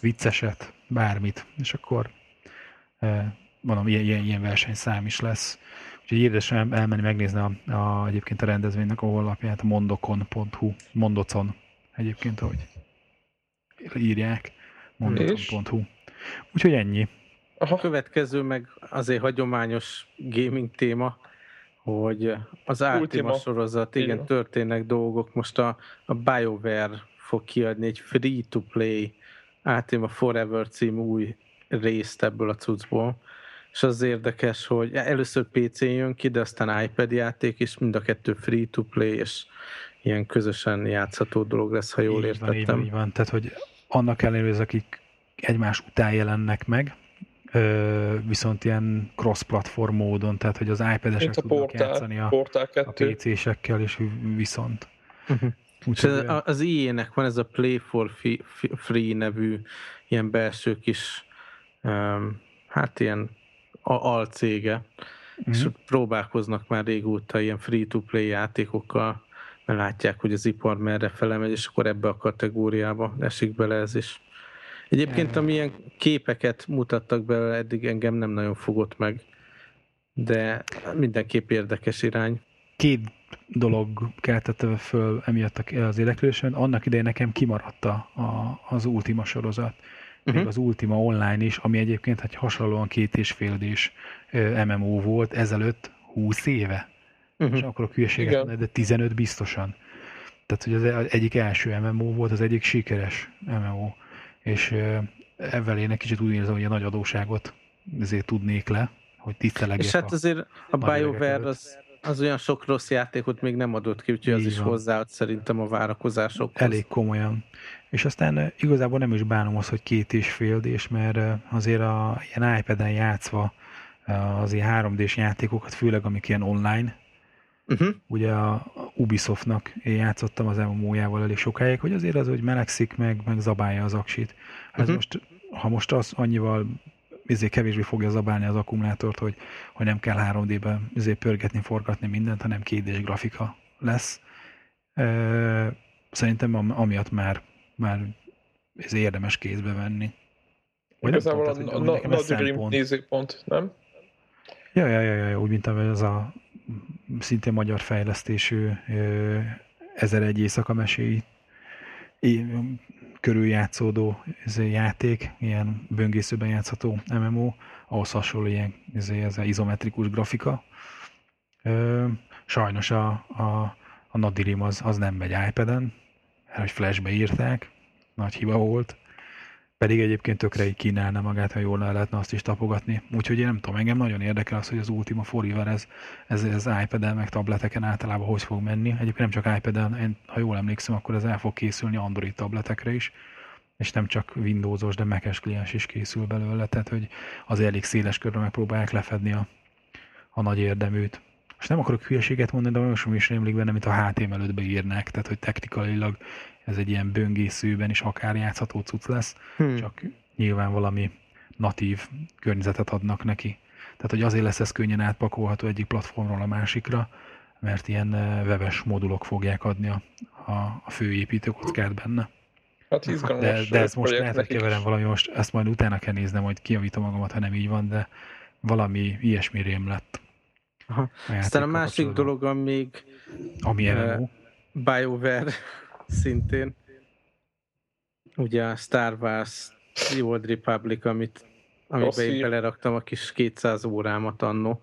vicceset, bármit, és akkor e, mondom, ilyen, ilyen, ilyen versenyszám is lesz. Úgyhogy érdemes elmenni megnézni a, a, egyébként a rendezvénynek a honlapját, a mondocon pont hu, mondocon egyébként, ahogy írják, mondocon pont hu. Úgyhogy ennyi. A következő meg azért hagyományos gaming téma, hogy az Ultima sorozat, igen, igen, történnek dolgok. Most a, a BioWare fog kiadni egy free-to-play Ultima Forever című új részt ebből a cuccból. És az érdekes, hogy először pé cén jön ki, de aztán iPad játék, és mind a kettő free-to-play, és ilyen közösen játszható dolog lesz, ha jól így értettem. Van, így van, így van. Tehát, hogy annak ellenére, hogy akik egymás után jelennek meg, viszont ilyen cross-platform módon, tehát hogy az iPad-esek tudnak portál, játszani a, a pé césekkel, és viszont. Uh-huh. És az, az i á-nek van ez a Play for Free nevű ilyen belső kis um, hát ilyen alcége, uh-huh. és próbálkoznak már régóta ilyen free-to-play játékokkal, mert látják, hogy az ipar merre felemegy, és akkor ebbe a kategóriába esik bele ez is. Egyébként, amilyen képeket mutattak belőle, eddig engem nem nagyon fogott meg, de mindenképp érdekes irány. Két dolog keltette föl emiatt az érdeklődésen. Annak idején nekem kimaradt a, az Ultima sorozat, még uh-huh. az Ultima Online is, ami egyébként egy hasonlóan két és fél dés em em o volt ezelőtt húsz éve. Uh-huh. És akkor a hülyeséget mondani, de tizenöt biztosan. Tehát, hogy az egyik első em em o volt, az egyik sikeres em em o. És ezzel én egy kicsit úgy érzem, hogy a nagy adóságot azért tudnék le, hogy tisztelegjek. És hát azért a, a BioWare az, az olyan sok rossz játékot még nem adott ki, úgyhogy így az van. Is hozzáad szerintem a várakozásokhoz. Elég komolyan. És aztán igazából nem is bánom az, hogy két és fél dés, mert azért a, ilyen iPad-en játszva az ilyen három dés játékokat, főleg amik ilyen online, uh-huh. ugye a Ubisoftnak én játszottam az em em o-jával elég sokáig, hogy azért az, hogy melegszik, meg, meg zabálja az aksit. Hát uh-huh. most, ha most az annyival azért kevésbé fogja zabálni az akkumulátort, hogy, hogy nem kell három dé-ben azért pörgetni, forgatni mindent, hanem két dés grafika lesz. Szerintem amiatt már, már ez érdemes kézbe venni. Igazából a, a, a, a Nadirim nézőpont, nem? Ja, ja, ja, ja, úgy mint az a szintén magyar fejlesztésű ezer egy éjszaka meséi körül játszódó játék, ilyen böngészőben játszható em em o, ahhoz hasonló ilyen ez izometrikus grafika. Sajnos a, a, a Nadirim az, az nem megy iPad-en, mert hogy flashbe írták, nagy hiba volt, pedig egyébként tökre így kínálna magát, ha jól lehetne azt is tapogatni. Úgyhogy én nem tudom, engem nagyon érdekel az, hogy az Ultima Forever ez, ez, ez iPad-en, meg tableteken általában hogy fog menni. Egyébként nem csak iPad-en, én, ha jól emlékszem, akkor ez el fog készülni Android tabletekre is, és nem csak Windows-os, de Mac-es kliens is készül belőle, tehát hogy az elég széles körre megpróbálják lefedni a, a nagy érdeműt. Most nem akarok hülyeséget mondani, de olyan sem is rémlik benne, mint a há té em el öt beírnák, tehát hogy technikailag ez egy ilyen böngészőben is akár játszható cucc lesz, hmm. csak nyilván valami natív környezetet adnak neki. Tehát, hogy azért lesz ez könnyen átpakolható egyik platformról a másikra, mert ilyen webes modulok fogják adni a, a, a fő építőkockát benne. Hát izgalmas. De, de ezt most lehet, hogy keverem valami most, ezt majd utána kell néznem, hogy kijavítom magamat, ha nem így van, de valami ilyesmi rém lett. Aha. A aztán a másik dolog, amíg ami uh, BioWare szintén, ugye a Star Wars The Old Republic, amit, amiben én beleraktam a kis kétszáz órámat anno,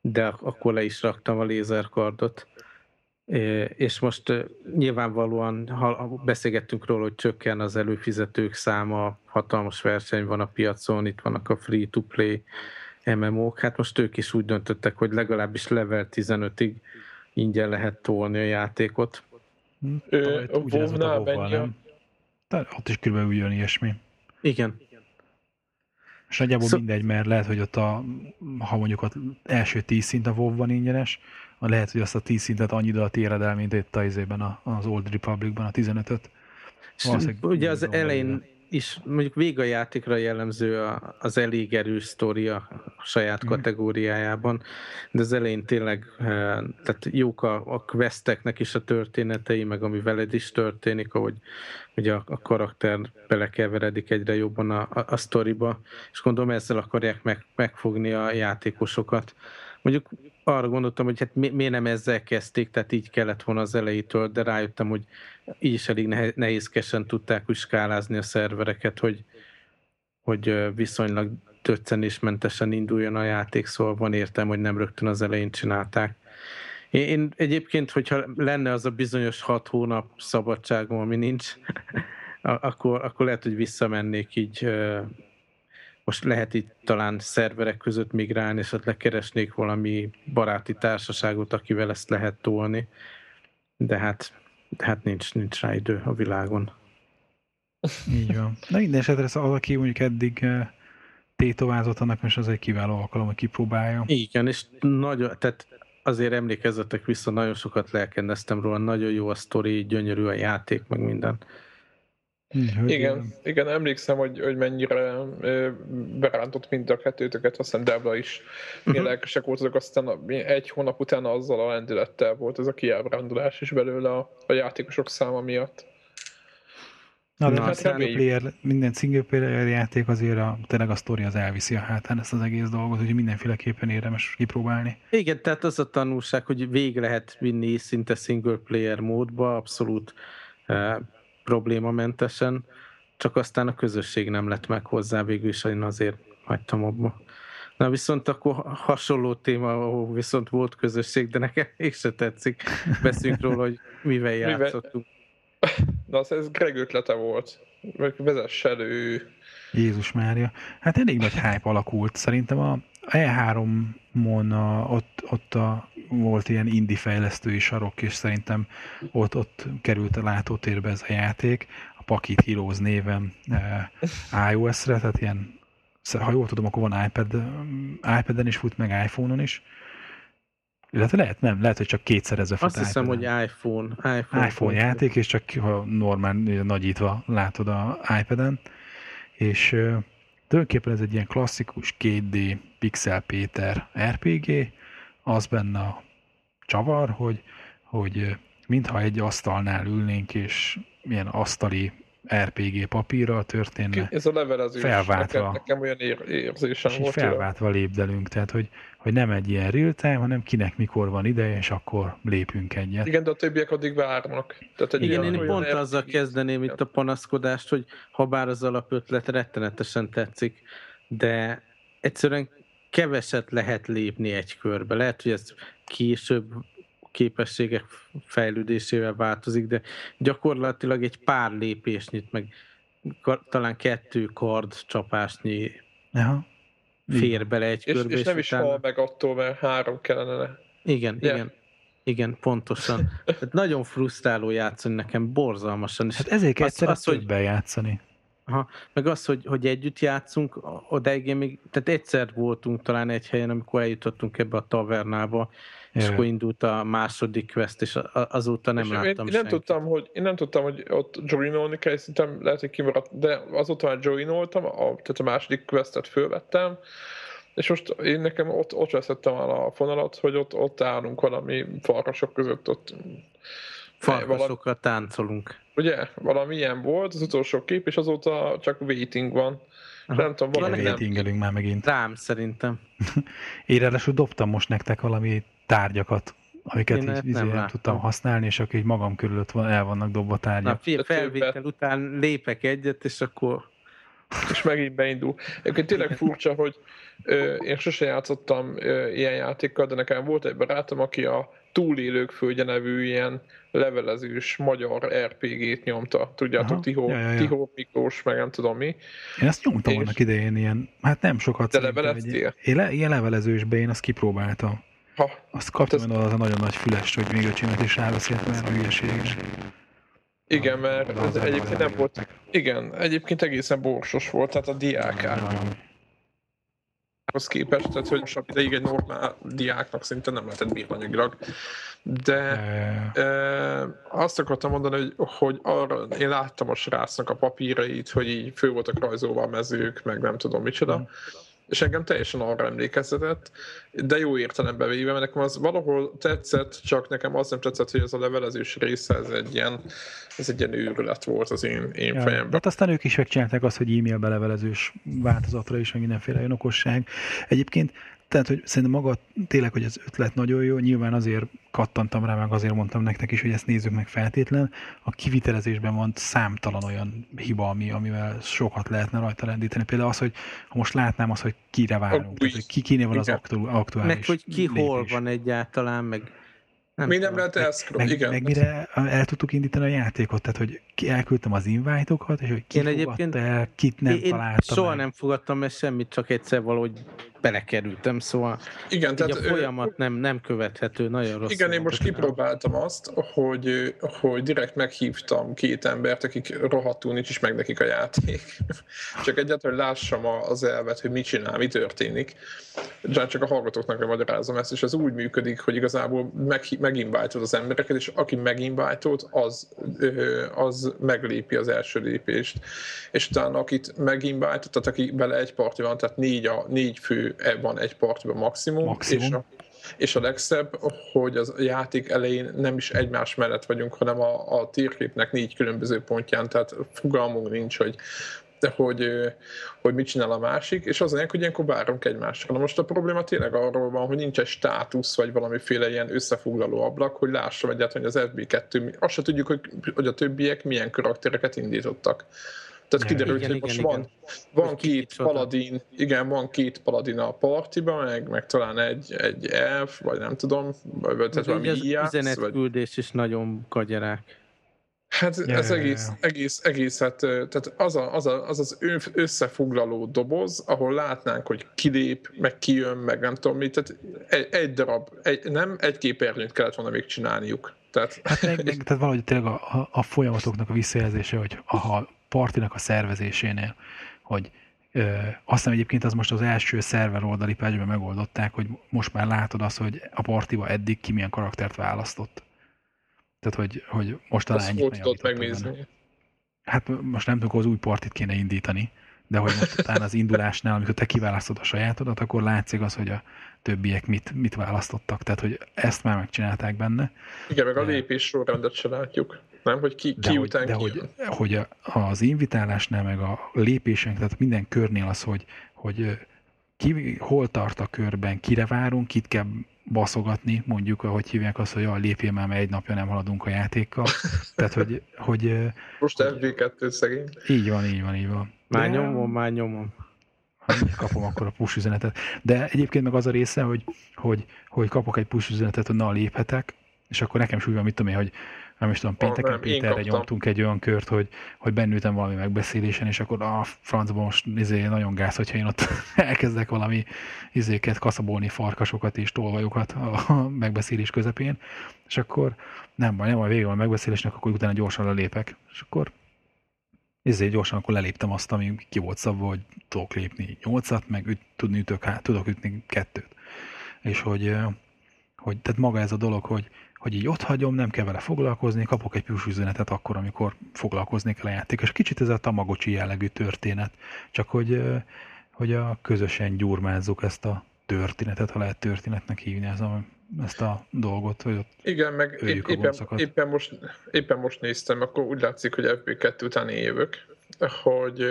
de akkor le is raktam a lézerkardot, és most nyilvánvalóan beszélgettünk róla, hogy csökken az előfizetők száma, hatalmas verseny van a piacon, itt vannak a free-to-play em em o-k, hát most ők is úgy döntöttek, hogy legalábbis level tizenötig ingyen lehet tolni a játékot. Hm? Ő, a Vovnál benne. Ott is körülbelül jön ilyesmi. Igen. És nagyjából Szó... mindegy, mert lehet, hogy ott a, ha mondjuk az első tíz szint a Vovban ingyenes, lehet, hogy azt a tíz szintet annyira éred el, mint itt a izében az Old Republicban a tizenötöt. Ugye az elején is mondjuk vége a játékra jellemző az elég erős sztória saját kategóriájában, de az elején tényleg tehát jók a, a questeknek is a történetei, meg ami veled is történik, ahogy ugye a, a karakter belekeveredik egyre jobban a, a, a sztoriba, és gondolom ezzel akarják meg, megfogni a játékosokat. Mondjuk arra gondoltam, hogy hát mi, miért nem ezzel kezdték, tehát így kellett volna az elejétől, de rájöttem, hogy így is elég nehézkesen tudták úgy skálázni a szervereket, hogy, hogy viszonylag töccenésmentesen induljon a játék, szóval van értelme, hogy nem rögtön az elején csinálták. Én, én egyébként, hogyha lenne az a bizonyos hat hónap szabadságom, ami nincs, akkor, akkor lehet, hogy visszamennék így. Most lehet itt talán szerverek között migrálni, és ott lekeresnék valami baráti társaságot, akivel ezt lehet tolni. De hát, de hát nincs, nincs rá idő a világon. Így van. De minden esetre az, aki mondjuk eddig tétovázott, annak most az egy kiváló alkalom, hogy kipróbálja. Igen, és nagyon, tehát azért emlékezzetek vissza, nagyon sokat lelkendeztem róla, nagyon jó a sztori, gyönyörű a játék, meg minden. Hogy igen, nem. igen, emlékszem, hogy, hogy mennyire berántott mind a kettőtöket, aztán Debla is uh-huh. lelkesek voltak, aztán egy hónap után azzal a lendülettel volt ez a kiábrándulás is belőle a, a játékosok száma miatt. Na, de hát a player, minden single player játék azért a, tényleg a sztori az elviszi a hátán ezt az egész dolgot, úgyhogy mindenféleképpen érdemes kipróbálni. Igen, tehát az a tanulság, hogy végig lehet vinni szinte single player módba, abszolút eh, problémamentesen, csak aztán a közösség nem lett meg hozzá végül is, én azért hagytam abba. Na viszont akkor hasonló téma, ahol viszont volt közösség, de nekem még se tetszik. Beszéljünk róla, hogy mivel játszottunk. Na az ez Greg ötlete volt. Vezess elő. Jézus Mária. Hát elég nagy hype alakult. Szerintem a E három-on a, ott, ott a volt ilyen indie fejlesztői sarok, és szerintem ott, ott került a látótérbe ez a játék, a Pocket Heroes néven eh, iOS-re, tehát ilyen, ha jól tudom, akkor van iPad, iPad-en is fut, meg iPhone-on is. Illetve lehet, nem, lehet, hogy csak kétszer ez a fut. Azt hiszem, iPad-en. Hogy iPhone. iPhone, iPhone játék, és csak ha normál nagyítva látod a iPad-en. És eh, tulajdonképpen ez egy ilyen klasszikus két dé Pixel Péter er pé gé, az benne a csavar, hogy, hogy mintha egy asztalnál ülnénk, és ilyen asztali er pé gé papírral történne. Ez a levelezés, felváltva, nekem olyan érzésem volt. Felváltva lépdelünk, tehát hogy, hogy nem egy ilyen real time, hanem kinek mikor van ideje, és akkor lépünk egyet. Igen, de a többiek addig várnak. Tehát egy igen, én pont er pé gé azzal kezdeném itt a panaszkodást, hogy habár az alapötlet rettenetesen tetszik, de egyszerűen keveset lehet lépni egy körbe. Lehet, hogy ez később képességek fejlődésével változik, de gyakorlatilag egy pár lépésnyit, meg talán kettő kard csapásnyi aha. fér bele egy és, körbe. És, és nem is utána... hal meg attól, mert három kellene. Igen, yeah. igen. Igen, pontosan. Tehát nagyon frusztráló játszani nekem, borzalmasan. Hát ezért kell többel játszani. Aha. Meg az, hogy, hogy együtt játszunk, odáig én még, tehát egyszer voltunk talán egy helyen, amikor eljutottunk ebbe a tavernába, és jaj. Akkor indult a második quest, és azóta nem és láttam én, én nem senkit. Tudtam, hogy, én nem tudtam, hogy ott joinolni kell, szerintem lehet, hogy kimaradt, de azóta már joinoltam, a, tehát a második questet fölvettem, és most én nekem ott, ott veszettem el a fonalat, hogy ott, ott állunk valami farkasok között, ott... Farkasokkal táncolunk. Ugye? Valami ilyen volt az utolsó kép, és azóta csak waiting van. Nem tudom, valami nem. Waitingelünk már megint. Rám szerintem. Én ráadásul dobtam most nektek valami tárgyakat, amiket én így nem, nem tudtam használni, és akik magam körülött van, el vannak dobva tárgyak. Na, felvétel után lépek egyet, és akkor... és megint beindul. Egyébként tényleg furcsa, hogy ö, én sose játszottam ö, ilyen játékkal, de nekem volt egy barátom, aki a Túlélők Földje nevű ilyen levelezős magyar er pé gét nyomta. Tudjátok, Tihó, ja, ja, ja. Tihó Miklós, meg nem tudom mi. Én ezt nyomtam és... annak idején ilyen, hát nem sokat de leveleztél? Egy, ilyen levelezősben én azt kipróbáltam. Ha, azt kaptam ez... az a nagyon nagy fülest, hogy még öcsimet is rábeszélt, mert hülyeséges. Igen, mert ez az egyébként az nem volt... Igen, egyébként egészen borsos volt, tehát a diákár. diákhoz képest, tehát hogy most ideig egy normál diáknak szinte nem lehetett bírvanyagilag. De eh, azt akartam mondani, hogy, hogy arra én láttam a srácnak a papírait, hogy így fő voltak rajzolva a mezők, meg nem tudom micsoda. Mm. És engem teljesen arra emlékeztetett, de jó értelembe véve, mert nekem az valahol tetszett, csak nekem az nem tetszett, hogy ez a levelezős része, ez egy ilyen, ez egy ilyen őrület volt az én, én ja, fejemben. Hát aztán ők is megcsinálták azt, hogy e-mailbe levelezős változatra is, hogy mindenféle jön okosság. Egyébként, tehát, hogy szerintem maga tényleg, hogy az ötlet nagyon jó, nyilván azért kattantam rá, meg azért mondtam nektek is, hogy ezt nézzük meg feltétlen. A kivitelezésben van számtalan olyan hiba, ami, amivel sokat lehetne rajta rendíteni. Például az, hogy ha most látnám azt, hogy kire várunk, tehát, ki kinél van az aktuális meg hogy ki lépés. Hol van egyáltalán, meg... Nem mi nem lehet elszkrom, meg, igen. Meg mire el tudtuk indítani a játékot, tehát hogy elküldtem az invite-okat, és hogy ki fogadta el, kit nem én találta én soha meg. Nem fogadtam el semmit, csak egyszer valahogy belekerültem, szóval igen, így tehát, a folyamat ő, nem, nem követhető, nagyon rossz. Igen, én most kipróbáltam azt, hogy, hogy direkt meghívtam két embert, akik rohadtul nincs is meg nekik a játék. Csak egyáltalán lássam az elvet, hogy mit csinál, mi történik. Csak a hallgatóknak magyarázom ezt, és ez úgy működik, hogy igazából meginvite-od az embereket, és aki meginvite-od, az, az meglépi az első lépést. És utána akit meginvite-od, tehát aki bele egy parti van, tehát négy, a, négy fő van egy partiban maximum, maximum. És, a, és a legszebb, hogy az játék elején nem is egymás mellett vagyunk, hanem a, a térképnek négy különböző pontján, tehát fogalmunk nincs, hogy de hogy, hogy mit csinál a másik, és az lényeg, hogy ilyenkor várunk egymásra. Na most a probléma tényleg arról van, hogy nincs egy státusz, vagy valamiféle ilyen összefoglaló ablak, hogy lássam egyáltalán, hogy az ef bé kettő, azt se tudjuk, hogy, hogy a többiek milyen karaktereket indítottak. Tehát ja, kiderült, igen, hogy most igen, van, igen. van két paladin, igen, van két paladin a partiban, meg, meg talán egy, egy elf, vagy nem tudom, vagy tehát valami ijász. Az üzenetküldés vagy... is nagyon kagyarák. Hát yeah, ez egész, egész, egész, hát tehát az, a, az, a, az az összefoglaló doboz, ahol látnánk, hogy kilép, meg kijön, meg nem tudom mit, tehát egy, egy darab, egy, nem egy képernyőt kellett volna még csinálniuk. Tehát, hát meg, meg, tehát valahogy tényleg a, a, a folyamatoknak a visszajelzése, hogy a partinak a szervezésénél, hogy Ö, aztán egyébként az most az első szerver oldali pályában megoldották, hogy most már látod azt, hogy a partiba eddig ki milyen karaktert választott. Tehát, hogy, hogy most talán ennyit megjavított megnézni. Benne. Hát most nem tudok, az új partit kéne indítani, de hogy most utána az indulásnál, amikor te kiválasztod a sajátodat, akkor látszik az, hogy a többiek mit, mit választottak. Tehát, hogy ezt már megcsinálták benne. Igen, meg a lépés sorrendet se látjuk. Nem, hogy ki, ki de után de ki hogy, hogy a, az invitálásnál, meg a lépésen, tehát minden körnél az, hogy, hogy ki, hol tart a körben, kire várunk, kit kell baszogatni, mondjuk, ahogy hívják azt, hogy a lépjél már, mert egy napja nem haladunk a játékkal. Tehát, hogy... hogy most ef bé kettő szegény. Így van, így van, így van. Már de, nyomom, már nyomom. Kapom akkor a push üzenetet. De egyébként meg az a része, hogy, hogy, hogy kapok egy push üzenetet, hogy na, léphetek, és akkor nekem is úgy van, mit tudom én, hogy nem is tudom, pénteken ah, Péterre nyomtunk egy olyan kört, hogy, hogy bennültem valami megbeszélésen, és akkor a francban most izé, nagyon gáz, hogyha én ott elkezdek valami izéket kaszabolni, farkasokat és tolvajokat a megbeszélés közepén, és akkor nem baj, nem baj, végül a megbeszélésnek, akkor utána gyorsan lelépek, és akkor izé gyorsan akkor leléptem azt, ami ki volt szabva, hogy tudok lépni nyolcat, meg üt, tudni ütök, hát, tudok ütni kettőt. És hogy, hogy tehát maga ez a dolog, hogy hogy így ott hagyom, nem kell vele foglalkozni, kapok egy push üzenetet akkor, amikor foglalkozni kell a játék. És kicsit ez a Tamagocsi jellegű történet, csak hogy, hogy a közösen gyurmázzuk ezt a történetet, ha lehet történetnek hívni ez a, ezt a dolgot, hogy ott igen, meg öljük épp, a éppen, éppen, most, éppen most néztem, akkor úgy látszik, hogy ef bé kettő után én jövök, hogy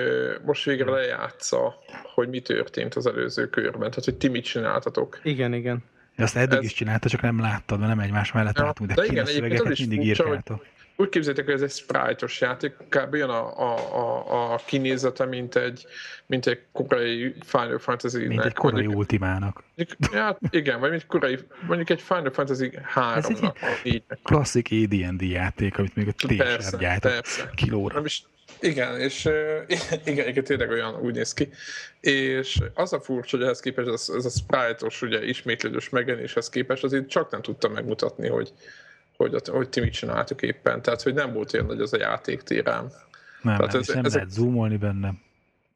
most végre lejátsza, hogy mi történt az előző körben, tehát hogy ti mit csináltatok. Igen, igen. Azt eddig ez... is csinálta, csak nem láttad, mert nem egymás mellett álltunk, de, de kéne szövegeket mindig írkálta. Úgy képzeljétek, hogy ez egy sprite-os játék, kb. Olyan a, a, a, a kinézete, mint egy, mint egy korai Final Fantasy-nek. Mint egy korai mondjuk, Ultimának. Mondjuk, hát igen, vagy mint korai, mondjuk egy Final Fantasy háromnak. Klasszik á dé és dé játék, amit még a té es er gyártott kilóra. Igen, és igen, igen, tényleg olyan úgy néz ki. És az a furcsa, hogy ehhez képest ez, ez a sprite-os, ugye ismétlődős megjelenéshez képest, azért csak nem tudtam megmutatni, hogy, hogy, hogy ti mit csináltuk éppen. Tehát, hogy nem volt olyan nagy az a játéktérem. Nem, tehát nem, ez, nem ez lehet zoomolni benne.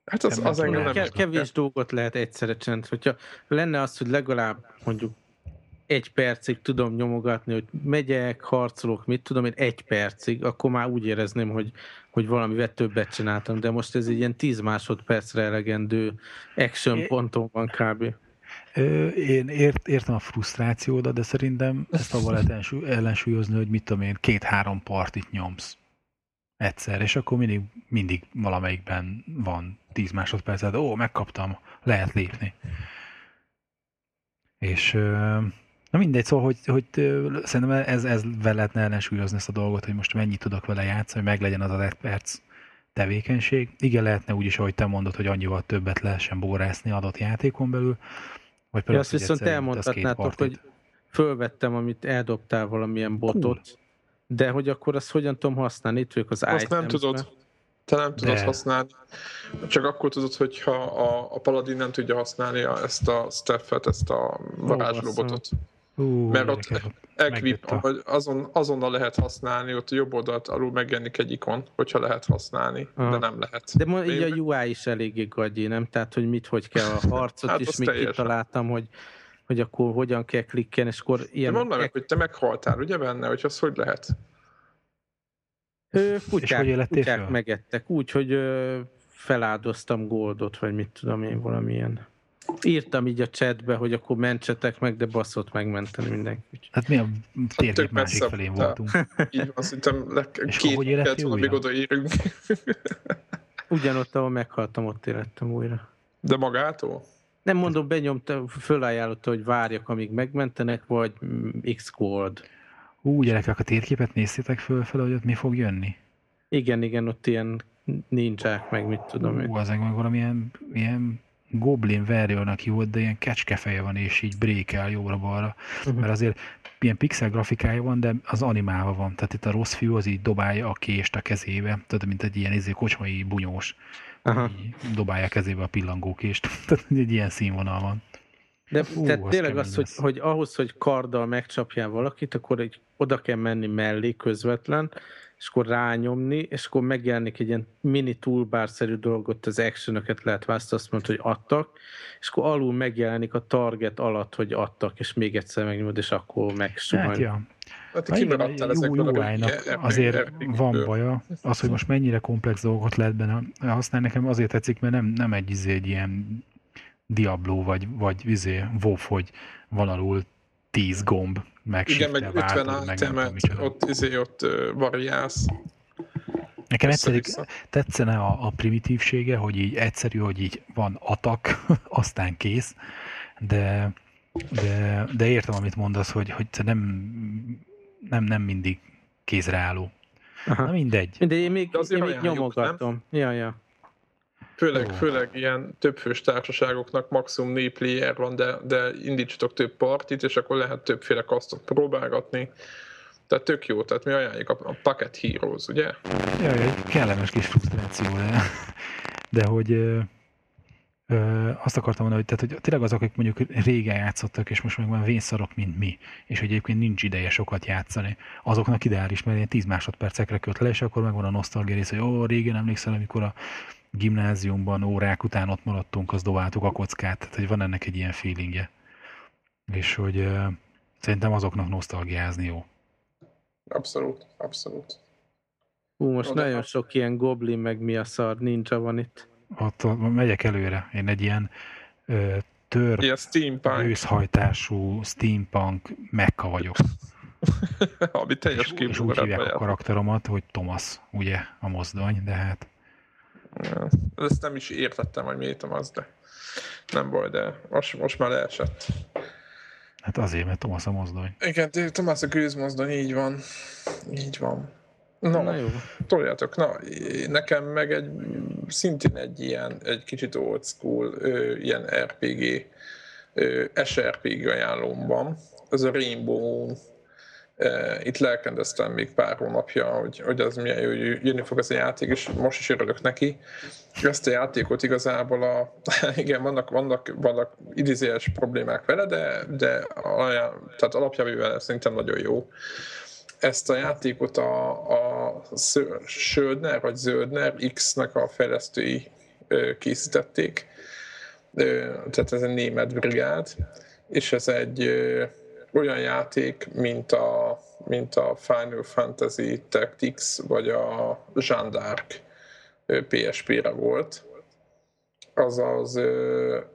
Hát az, az engem nem is. Kevés dolgot lehet egyszerre csinálni. Hogyha lenne az, hogy legalább mondjuk egy percig tudom nyomogatni, hogy megyek, harcolok, mit tudom én, egy percig, akkor már úgy érezném, hogy, hogy valamivel többet csináltam, de most ez egy ilyen tíz másodpercre elegendő action é... ponton van kb. Én ért, értem a frusztrációdat, de szerintem ezt abban lehet ellensúlyozni, hogy mit tudom én, két-három partit nyomsz egyszer, és akkor mindig, mindig valamelyikben van tíz másodpercet, ó, megkaptam, lehet lépni. És na mindegy, szóval, hogy, hogy szerintem ez, ez vele lehetne ellensúlyozni ezt a dolgot, hogy most mennyit tudok vele játszani, hogy meglegyen az az egy perc tevékenység. Igen, lehetne úgy is, ahogy te mondod, hogy annyival többet lehessen borászni adott játékon belül. Vagy ja, azt viszont elmondhatnátok, hogy fölvettem, amit eldobtál valamilyen botot, cool. De hogy akkor azt hogyan tudom használni? Itt vagyok az azt itemsbe. Nem tudod. Te nem tudod de. használni. Csak akkor tudod, hogyha a, a paladin nem tudja használni ezt a staffet, ezt a varázsrobotot. Uh, Mert ott equip, azon, azonnal lehet használni, ott jobb oldalt alul megjelenik egy ikon, hogyha lehet használni, ah. de nem lehet. De ma, így a u i is eléggé gagyi, nem? Tehát, hogy mit, hogy kell a harcot, hát is még kitaláltam, hogy, hogy akkor hogyan kell klikkelni, és akkor ilyen... De mondd meg, ek... hogy te meghaltál, ugye benne, hogy az hogy lehet? Ö, kutyák, kutyák megettek, úgy, hogy ö, feláldoztam goldot, vagy mit tudom én, valamilyen... Írtam így a chatbe, hogy akkor mentsetek meg, de basszot megmenteni mindenki. Hát mi a térgép másik felén voltunk. Így van, szerintem le- két kellett volna, még odaérünk. Ugyanott, ahol meghaltam, ott élettem újra. De magától? Nem mondom, benyomta, fölajánlotta, hogy várjak, amíg megmentenek, vagy X-Gold. Ú, gyerekek, a térképet néztétek fölfele, hogy ott mi fog jönni? Igen, igen, ott ilyen nincsák, meg mit tudom én. Ú, az engem valamilyen... ilyen Goblin verjőnek jó, de ilyen kecskefeje van, és így brékel jobbra-balra. Uh-huh. Mert azért ilyen pixel grafikája van, de az animálva van. Tehát itt a rossz fiú az így dobálja a kést a kezébe. Tehát mint egy ilyen izé, kocsmai bunyós. Uh-huh. Dobálja a kezébe a pillangókést. Tehát egy ilyen színvonal van. De Hú, tehát az tényleg az, hogy, hogy ahhoz, hogy karddal megcsapjál valakit, akkor egy, oda kell menni mellé közvetlen, és akkor rányomni, és akkor megjelenik egy ilyen mini toolbar-szerű dolgot, az action-öket lehet választani, azt mondta, hogy adtak, és akkor alul megjelenik a target alatt, hogy adtak, és még egyszer megnyomod, és akkor megsuhany. Hát, ja. Hát, igen, jó u i-nak azért van baja, az, hogy most mennyire komplex dolgot lehet benne használni, nekem azért tetszik, mert nem, nem egy, izé, egy ilyen Diablo, vagy, vagy izé, WoW, hogy van alul tíz gomb, meg igen, meg ötven itemet, ott, izé, ott uh, variálsz. Nekem egyszerű, tetszene a, a primitívsége, hogy így egyszerű, hogy így van atak, aztán kész, de, de, de értem, amit mondasz, hogy, hogy nem, nem, nem mindig kézreálló. Aha. Na mindegy. Mindegy, én még, én még nyomogatom. Ja, ja. Főleg, főleg ilyen többfős társaságoknak maximum négy player van, de, de indítsatok több partit, és akkor lehet többféle kasztot próbálgatni. Tehát tök jó, tehát mi ajánljuk a, a Pocket Heroes, ugye? Jaj, kellemes kis frusztráció, de, de hogy ö, ö, azt akartam mondani, hogy, tehát, hogy tényleg azok, akik mondjuk régen játszottak, és most meg már vénszarok, mint mi, és hogy egyébként nincs ideje sokat játszani, azoknak ideális, mert ilyen tíz másodpercekre köt le, és akkor megvan a nosztalgia rész, hogy ó, régen emlékszel, amikor a gimnáziumban órák után ott maradtunk, az dobáltuk a kockát, tehát hogy van ennek egy ilyen feelingje. És hogy uh, szerintem azoknak nosztalgiázni jó. Abszolút, abszolút. Hú, most no, nagyon de... sok ilyen goblin, meg mi a szar ninja van itt. Ott, ott megyek előre. Én egy ilyen uh, tört, őszhajtású steampunk mekka vagyok. Ami teljes képzőre. És úgy hívják a karakteromat, hogy Thomas, ugye, a mozdony, de hát ezt nem is értettem, hogy miért az, de nem baj, de most, most már leesett. Hát azért, mert Thomas a mozdony. Igen, Thomas a gőzmozdony, így van. Így van. No, na jó. Toljátok, na, nekem meg egy szintén egy ilyen, egy kicsit old school, ilyen er pé gé, es er pé gé ajánlómban. Ez a Rainbow Moon. Itt lelkendeztem még pár hónapja, hogy, hogy az milyen jó, jönni fog ez a játék, és most is örülök neki. Ezt a játékot igazából a... Igen, vannak, vannak, vannak idézélyes problémák vele, de, de tehát alapjában szerintem nagyon jó. Ezt a játékot a, a Söldner vagy Zöldner X-nek a fejlesztői készítették. Tehát ez egy német brigád, és ez egy olyan játék, mint a, mint a Final Fantasy Tactics, vagy a Jeanne d'Arc pé es pére volt. Azaz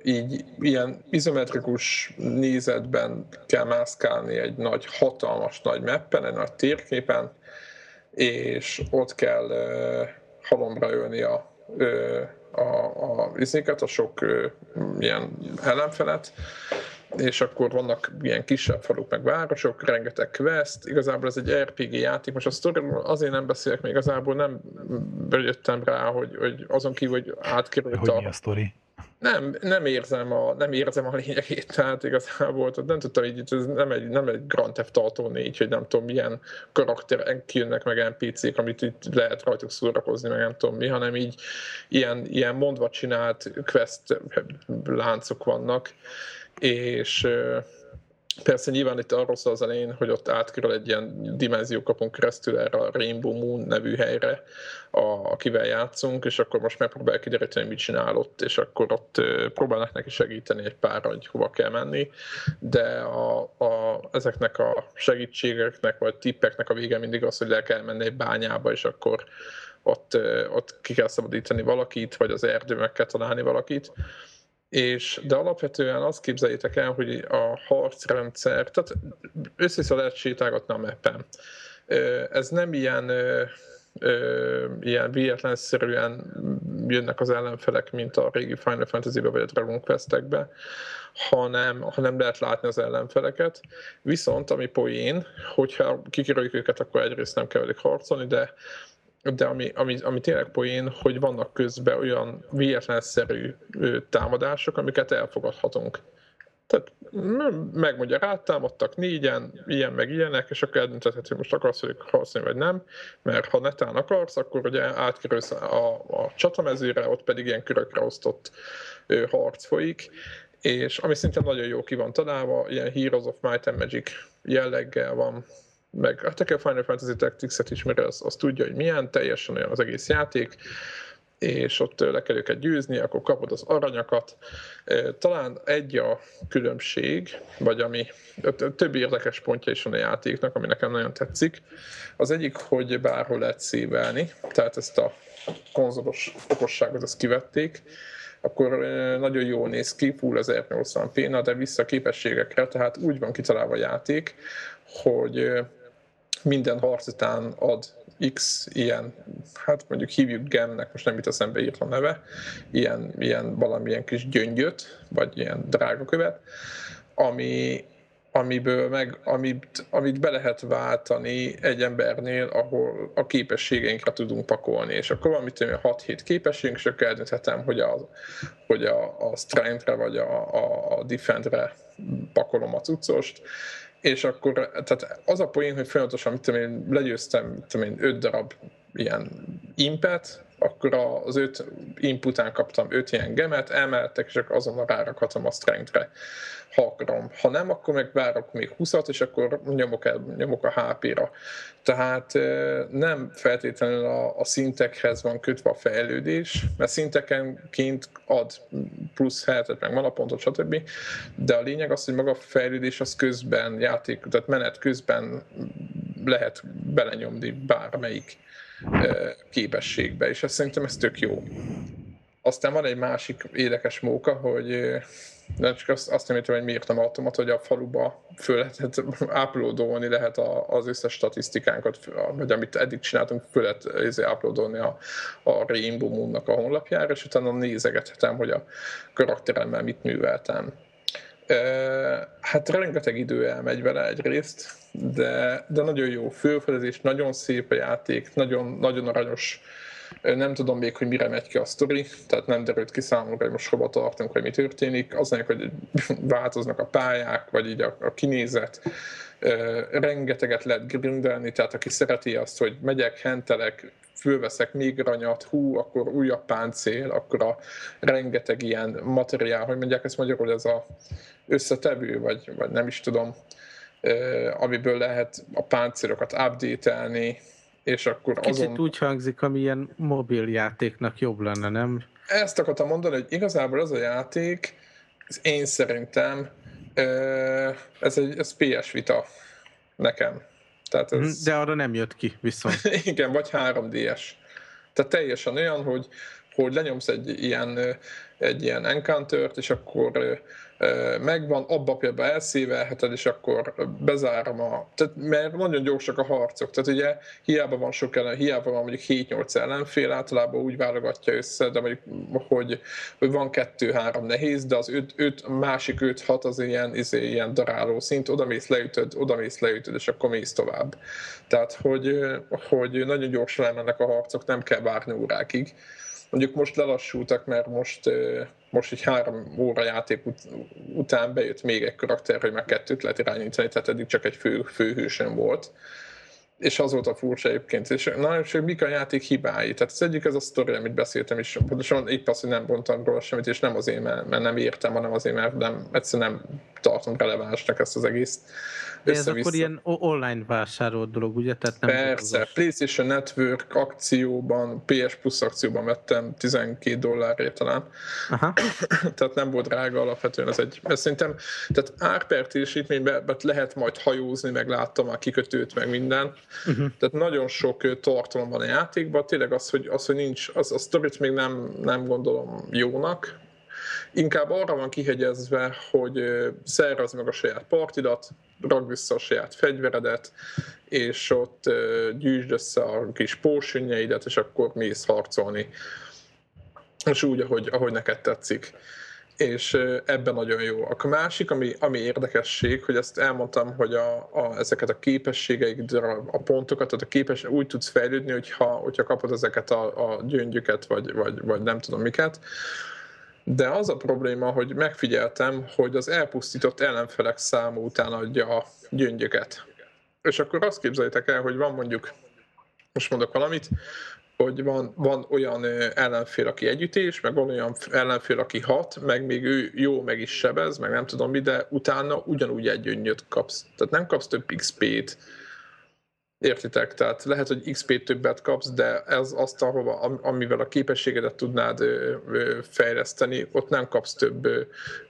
így ilyen izometrikus nézetben kell mászkálni egy nagy, hatalmas nagy mappen, egy nagy térképen, és ott kell halomra ölni a, a, a, izéket, a sok ilyen ellenfelet, és akkor vannak ilyen kisebb faluk, meg városok, rengeteg quest, igazából ez egy er pé gé játék. Most a sztoriról azért nem beszélek, még igazából nem jöttem rá, hogy, hogy azon kívül, hogy átkerült hogy a... Hogy mi a sztori? Nem, nem érzem a, nem érzem a lényegét, tehát igazából nem tudtam így, ez nem egy, nem egy Grand Theft Auto négy, hogy nem tudom milyen karakterek jönnek, meg en pé cék, amit itt lehet rajtuk szórakozni, meg nem tudom mi, hanem így ilyen, ilyen mondva csinált quest láncok vannak, és persze nyilván itt arról szól az elején, hogy ott átkerül egy ilyen dimenziókapon keresztül erre a Rainbow Moon nevű helyre, akivel játszunk, és akkor most megpróbálják kideríteni, mit csinál ott, és akkor ott próbálnak neki segíteni egy pár, hogy hova kell menni, de a, a, ezeknek a segítségeknek, vagy tippeknek a vége mindig az, hogy le kell menni egy bányába, és akkor ott, ott ki kell szabadítani valakit, vagy az erdőben kell találni valakit. És, de alapvetően azt képzeljétek el, hogy a harcrendszer, tehát össze-vissza lehet sétálgatni a mappen. Ez nem ilyen, ilyen véletlenszerűen jönnek az ellenfelek, mint a régi Final Fantasy-be vagy a Dragon Quest-ekbe, hanem, hanem lehet látni az ellenfeleket. Viszont, ami poén, hogyha kikiröljük őket, akkor egyrészt nem kell velük harcolni, de de ami, ami, ami tényleg poén, hogy vannak közben olyan véletlenszerű támadások, amiket elfogadhatunk. Tehát megmondja, rátámadtak négyen, ilyen meg ilyenek, és akkor eldöntethet, hogy most akarsz velük harcolni, vagy nem, mert ha netán akarsz, akkor ugye átkerülsz a, a csatamezőre, ott pedig ilyen körökre osztott ö, harc folyik, és ami szintén nagyon jó ki van találva, ilyen Heroes of Might and Magic jelleggel van, meg hát a Final Fantasy Tactics-et ismeri, az, az tudja, hogy milyen, teljesen olyan az egész játék, és ott le kell őket győzni, akkor kapod az aranyakat. Talán egy a különbség, vagy ami több érdekes pontja is van a játéknak, ami nekem nagyon tetszik. Az egyik, hogy bárhol lehet szívelni, tehát ezt a konzolos okosságot ezt kivették, akkor nagyon jól néz ki, full ezernyolcvan pé, de vissza a képességekre, tehát úgy van kitalálva a játék, hogy minden harc után ad X ilyen, hát mondjuk hívjuk gemnek, most nem itt eszembe írt a neve, ilyen, ilyen valamilyen kis gyöngyöt, vagy ilyen drágakövet, ami, amiből meg, amit, amit be lehet váltani egy embernél, ahol a képességeinkre tudunk pakolni, és akkor van, mit tudom, hat-hét képességünk, és akkor eldönthetem, hogy a, hogy a, a strength-re, vagy a, a, a defend-re pakolom a cuccost, és akkor tehát az a poén, hogy folyamatosan mit tudom én, legyőztem mit tudom én, öt darab ilyen impet, akkor az öt imp után kaptam öt ilyen gemet, elmehettek, és akkor azonnal rárakhatom a strength-re, ha akarom. Ha nem, akkor meg várok még húszat, és akkor nyomok, el, nyomok a há pé-ra. Tehát nem feltétlenül a, a szintekhez van kötve a fejlődés, mert szintekenként ad plusz hetet, meg manapontot, stb. De a lényeg az, hogy maga a fejlődés az közben, játék, tehát menet közben lehet belenyomni bármelyik képességbe, és ezt szerintem ez tök jó. Aztán van egy másik érdekes móka, hogy nem csak azt, azt nem értem, hogy miért nem automat, hogy a faluba föl lehet uploadolni lehet az összes statisztikánkat, vagy amit eddig csináltunk, föl lehet uploadolni a, a Rainbow Moon-nak a honlapjára, és utána nézegethetem, hogy a karakteremmel mit műveltem. Hát rengeteg idő elmegy vele egyrészt, de, de nagyon jó fölfedezés, nagyon szép a játék, nagyon, nagyon aranyos. Nem tudom még, hogy mire megy ki a sztori, tehát nem derült ki számomra, hogy most hova tartunk, hogy mi történik. Az mondjuk, hogy változnak a pályák, vagy így a, a kinézet. Rengeteget lehet grindelni, tehát aki szereti azt, hogy megyek, hentelek, fölveszek még aranyat, hú, akkor újabb páncél, akkor a rengeteg ilyen materiál, hogy mondják ezt magyarul, ez az összetevő, vagy, vagy nem is tudom, amiből lehet a páncélokat update-elni, és akkor kicsit azon... úgy hangzik, ami ilyen mobiljátéknak jobb lenne, nem? Ezt akartam mondani, hogy igazából az a játék, ez én szerintem ez egy ez pé es Vita nekem. Tehát ez... De arra nem jött ki viszont. Igen, vagy három dé es. Tehát teljesen olyan, hogy, hogy lenyomsz egy ilyen, egy ilyen encounter-t, és akkor megvan, abba például elszívelheted, és akkor bezárom a... Tehát, mert nagyon gyorsak a harcok. Tehát ugye hiába van sok ellen, hiába van mondjuk hét nyolc ellenfél, általában úgy válogatja össze, de mondjuk, hogy van kettő-három nehéz, de az öt, öt, másik öt-hat az ilyen, izé, ilyen daráló szint, oda mész leütöd, oda mész leütöd, és akkor mész tovább. Tehát, hogy, hogy nagyon gyorsan elmennek a harcok, nem kell várni órákig. Mondjuk most lelassultak, mert most, most egy három óra játék ut- után bejött még egy karakter, hogy már kettőt lehet irányítani, tehát eddig csak egy fő, főhősön volt. És az volt a furcsa egyébként. És, na, és mik a játék hibái? Tehát az egyik ez a sztori, amit beszéltem is. Pontosan épp az, hogy nem bontam róla semmit, és nem azért, mert nem értem, hanem azért, mert nem, egyszerűen nem tartom relevánsnak ezt az egész. De ez akkor ilyen online vásárolt dolog, ugye? Tehát nem persze. Dolgozás. PlayStation Network akcióban, pé es Plus akcióban vettem tizenkét dollárért talán. Aha. Tehát nem volt drága alapvetően. Ez egy, ez szerintem, tehát árpertésítményben lehet majd hajózni, meg láttam a kikötőt, meg minden. Uh-huh. Tehát nagyon sok tartalom van a játékban, tényleg az, hogy, az, hogy nincs, az, a sztorit még nem, nem gondolom jónak. Inkább arra van kihegyezve, hogy szervez meg a saját partidat, ragd vissza a saját fegyveredet, és ott gyűjtsd össze a kis pórsünnyeidet, és akkor mész harcolni. És úgy, ahogy, ahogy neked tetszik. És ebben nagyon jó. A másik, ami, ami érdekesség, hogy ezt elmondtam, hogy a, a, ezeket a képességeik, a pontokat, tehát a képes, úgy tudsz fejlődni, hogyha, hogyha kapod ezeket a, a gyöngyöket, vagy, vagy, vagy nem tudom miket. De az a probléma, hogy megfigyeltem, hogy az elpusztított ellenfelek száma után adja a gyöngyöket. És akkor azt képzeljétek el, hogy van mondjuk, most mondok valamit, hogy van, van olyan ellenfél, aki együttés, meg van olyan ellenfél, aki hat, meg még ő jó, meg is sebez, meg nem tudom mi, de utána ugyanúgy egy gyöngyöt kapsz. Tehát nem kapsz több iksz pé-t. Értitek? Tehát lehet, hogy iksz pé-t többet kapsz, de ez azt, ahova, amivel a képességedet tudnád fejleszteni, ott nem kapsz több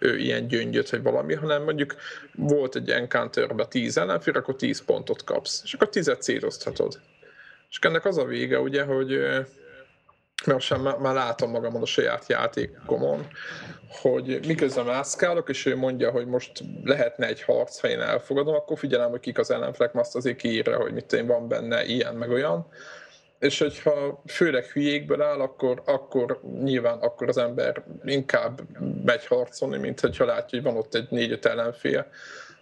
ilyen gyöngyöt, vagy valami, hanem mondjuk volt egy encounterben tíz ellenfél, akkor tíz pontot kapsz, és akkor tízet szétoztatod. És ennek az a vége, ugye, hogy mert sem már látom magamon a saját játékomon, hogy miközben mászkálok, és ő mondja, hogy most lehetne egy harc, ha én elfogadom, akkor figyelem, hogy kik az ellenfelek, mert azt azért kiírja, hogy mit tudom, van benne ilyen, meg olyan. És hogyha főleg hülyékből áll, akkor, akkor nyilván akkor az ember inkább megy harcolni, mint hogyha látja, hogy van ott egy négy-öt ellenfél,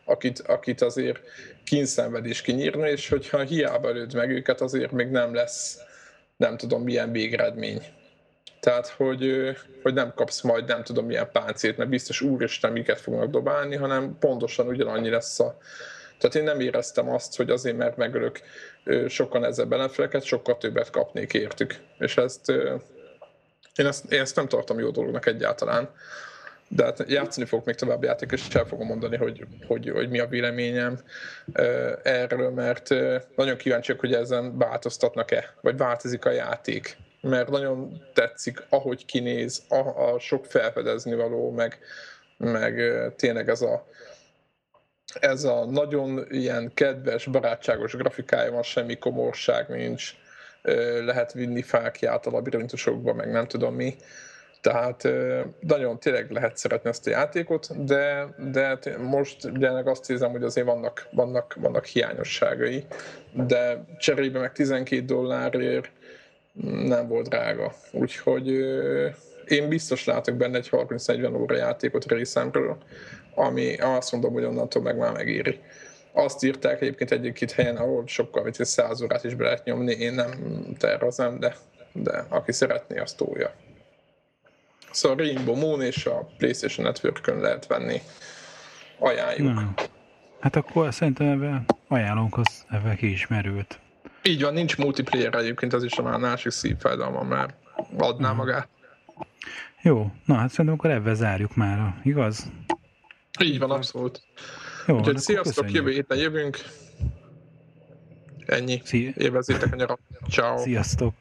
akit, akit azért kínszenvedés kinyírna, és hogyha hiába előd meg őket, azért még nem lesz, nem tudom, milyen végeredmény. Tehát, hogy, hogy nem kapsz majd nem tudom milyen páncét, mert biztos úristen miket fognak dobálni, hanem pontosan ugyanannyi lesz a... Tehát én nem éreztem azt, hogy azért, mert megölök sokan ezzel ellenfeleket, sokkal többet kapnék értük. És ezt én, ezt... én ezt nem tartom jó dolognak egyáltalán. De hát játszani fogok még tovább játék, és el fogom mondani, hogy, hogy, hogy mi a véleményem erről, mert nagyon kíváncsiak, hogy ezen változtatnak-e, vagy változik a játék. Mert nagyon tetszik, ahogy kinéz, a, a sok felfedezni való, meg, meg tényleg ez a, ez a nagyon ilyen kedves, barátságos grafikája van, semmi komorság nincs, lehet vinni fáklyát a labirintusokba, meg nem tudom mi. Tehát nagyon tényleg lehet szeretni ezt a játékot, de, de most jelenleg azt érzem, hogy azért vannak, vannak, vannak hiányosságai, de cserébe meg tizenkét dollárért nem volt drága. Úgyhogy én biztos látok benne egy harminc-negyven óra játékot részemről, ami azt mondom, hogy onnantól meg már megéri. Azt írták egyébként egy-két helyen, ahol sokkal mint száz órát is be lehet nyomni, én nem tervezem, de, de aki szeretné, azt tolja. Szóval a Rainbow Moon és a PlayStation Network-ön lehet venni. Ajánljuk. Na. Hát akkor szerintem ebben ajánlunk az ebben kiismerült. Így van, nincs multiplayer egyébként, ez is a másik szívfájdalma, mert adná uh-huh. magát. Jó, na hát szerintem akkor ebben zárjuk már, igaz? Így van, abszolút. Jó, úgyhogy sziasztok, köszönjük. Jövő héten jövünk. Ennyi. Évezzétek a nyarat. Ciao. Sziasztok.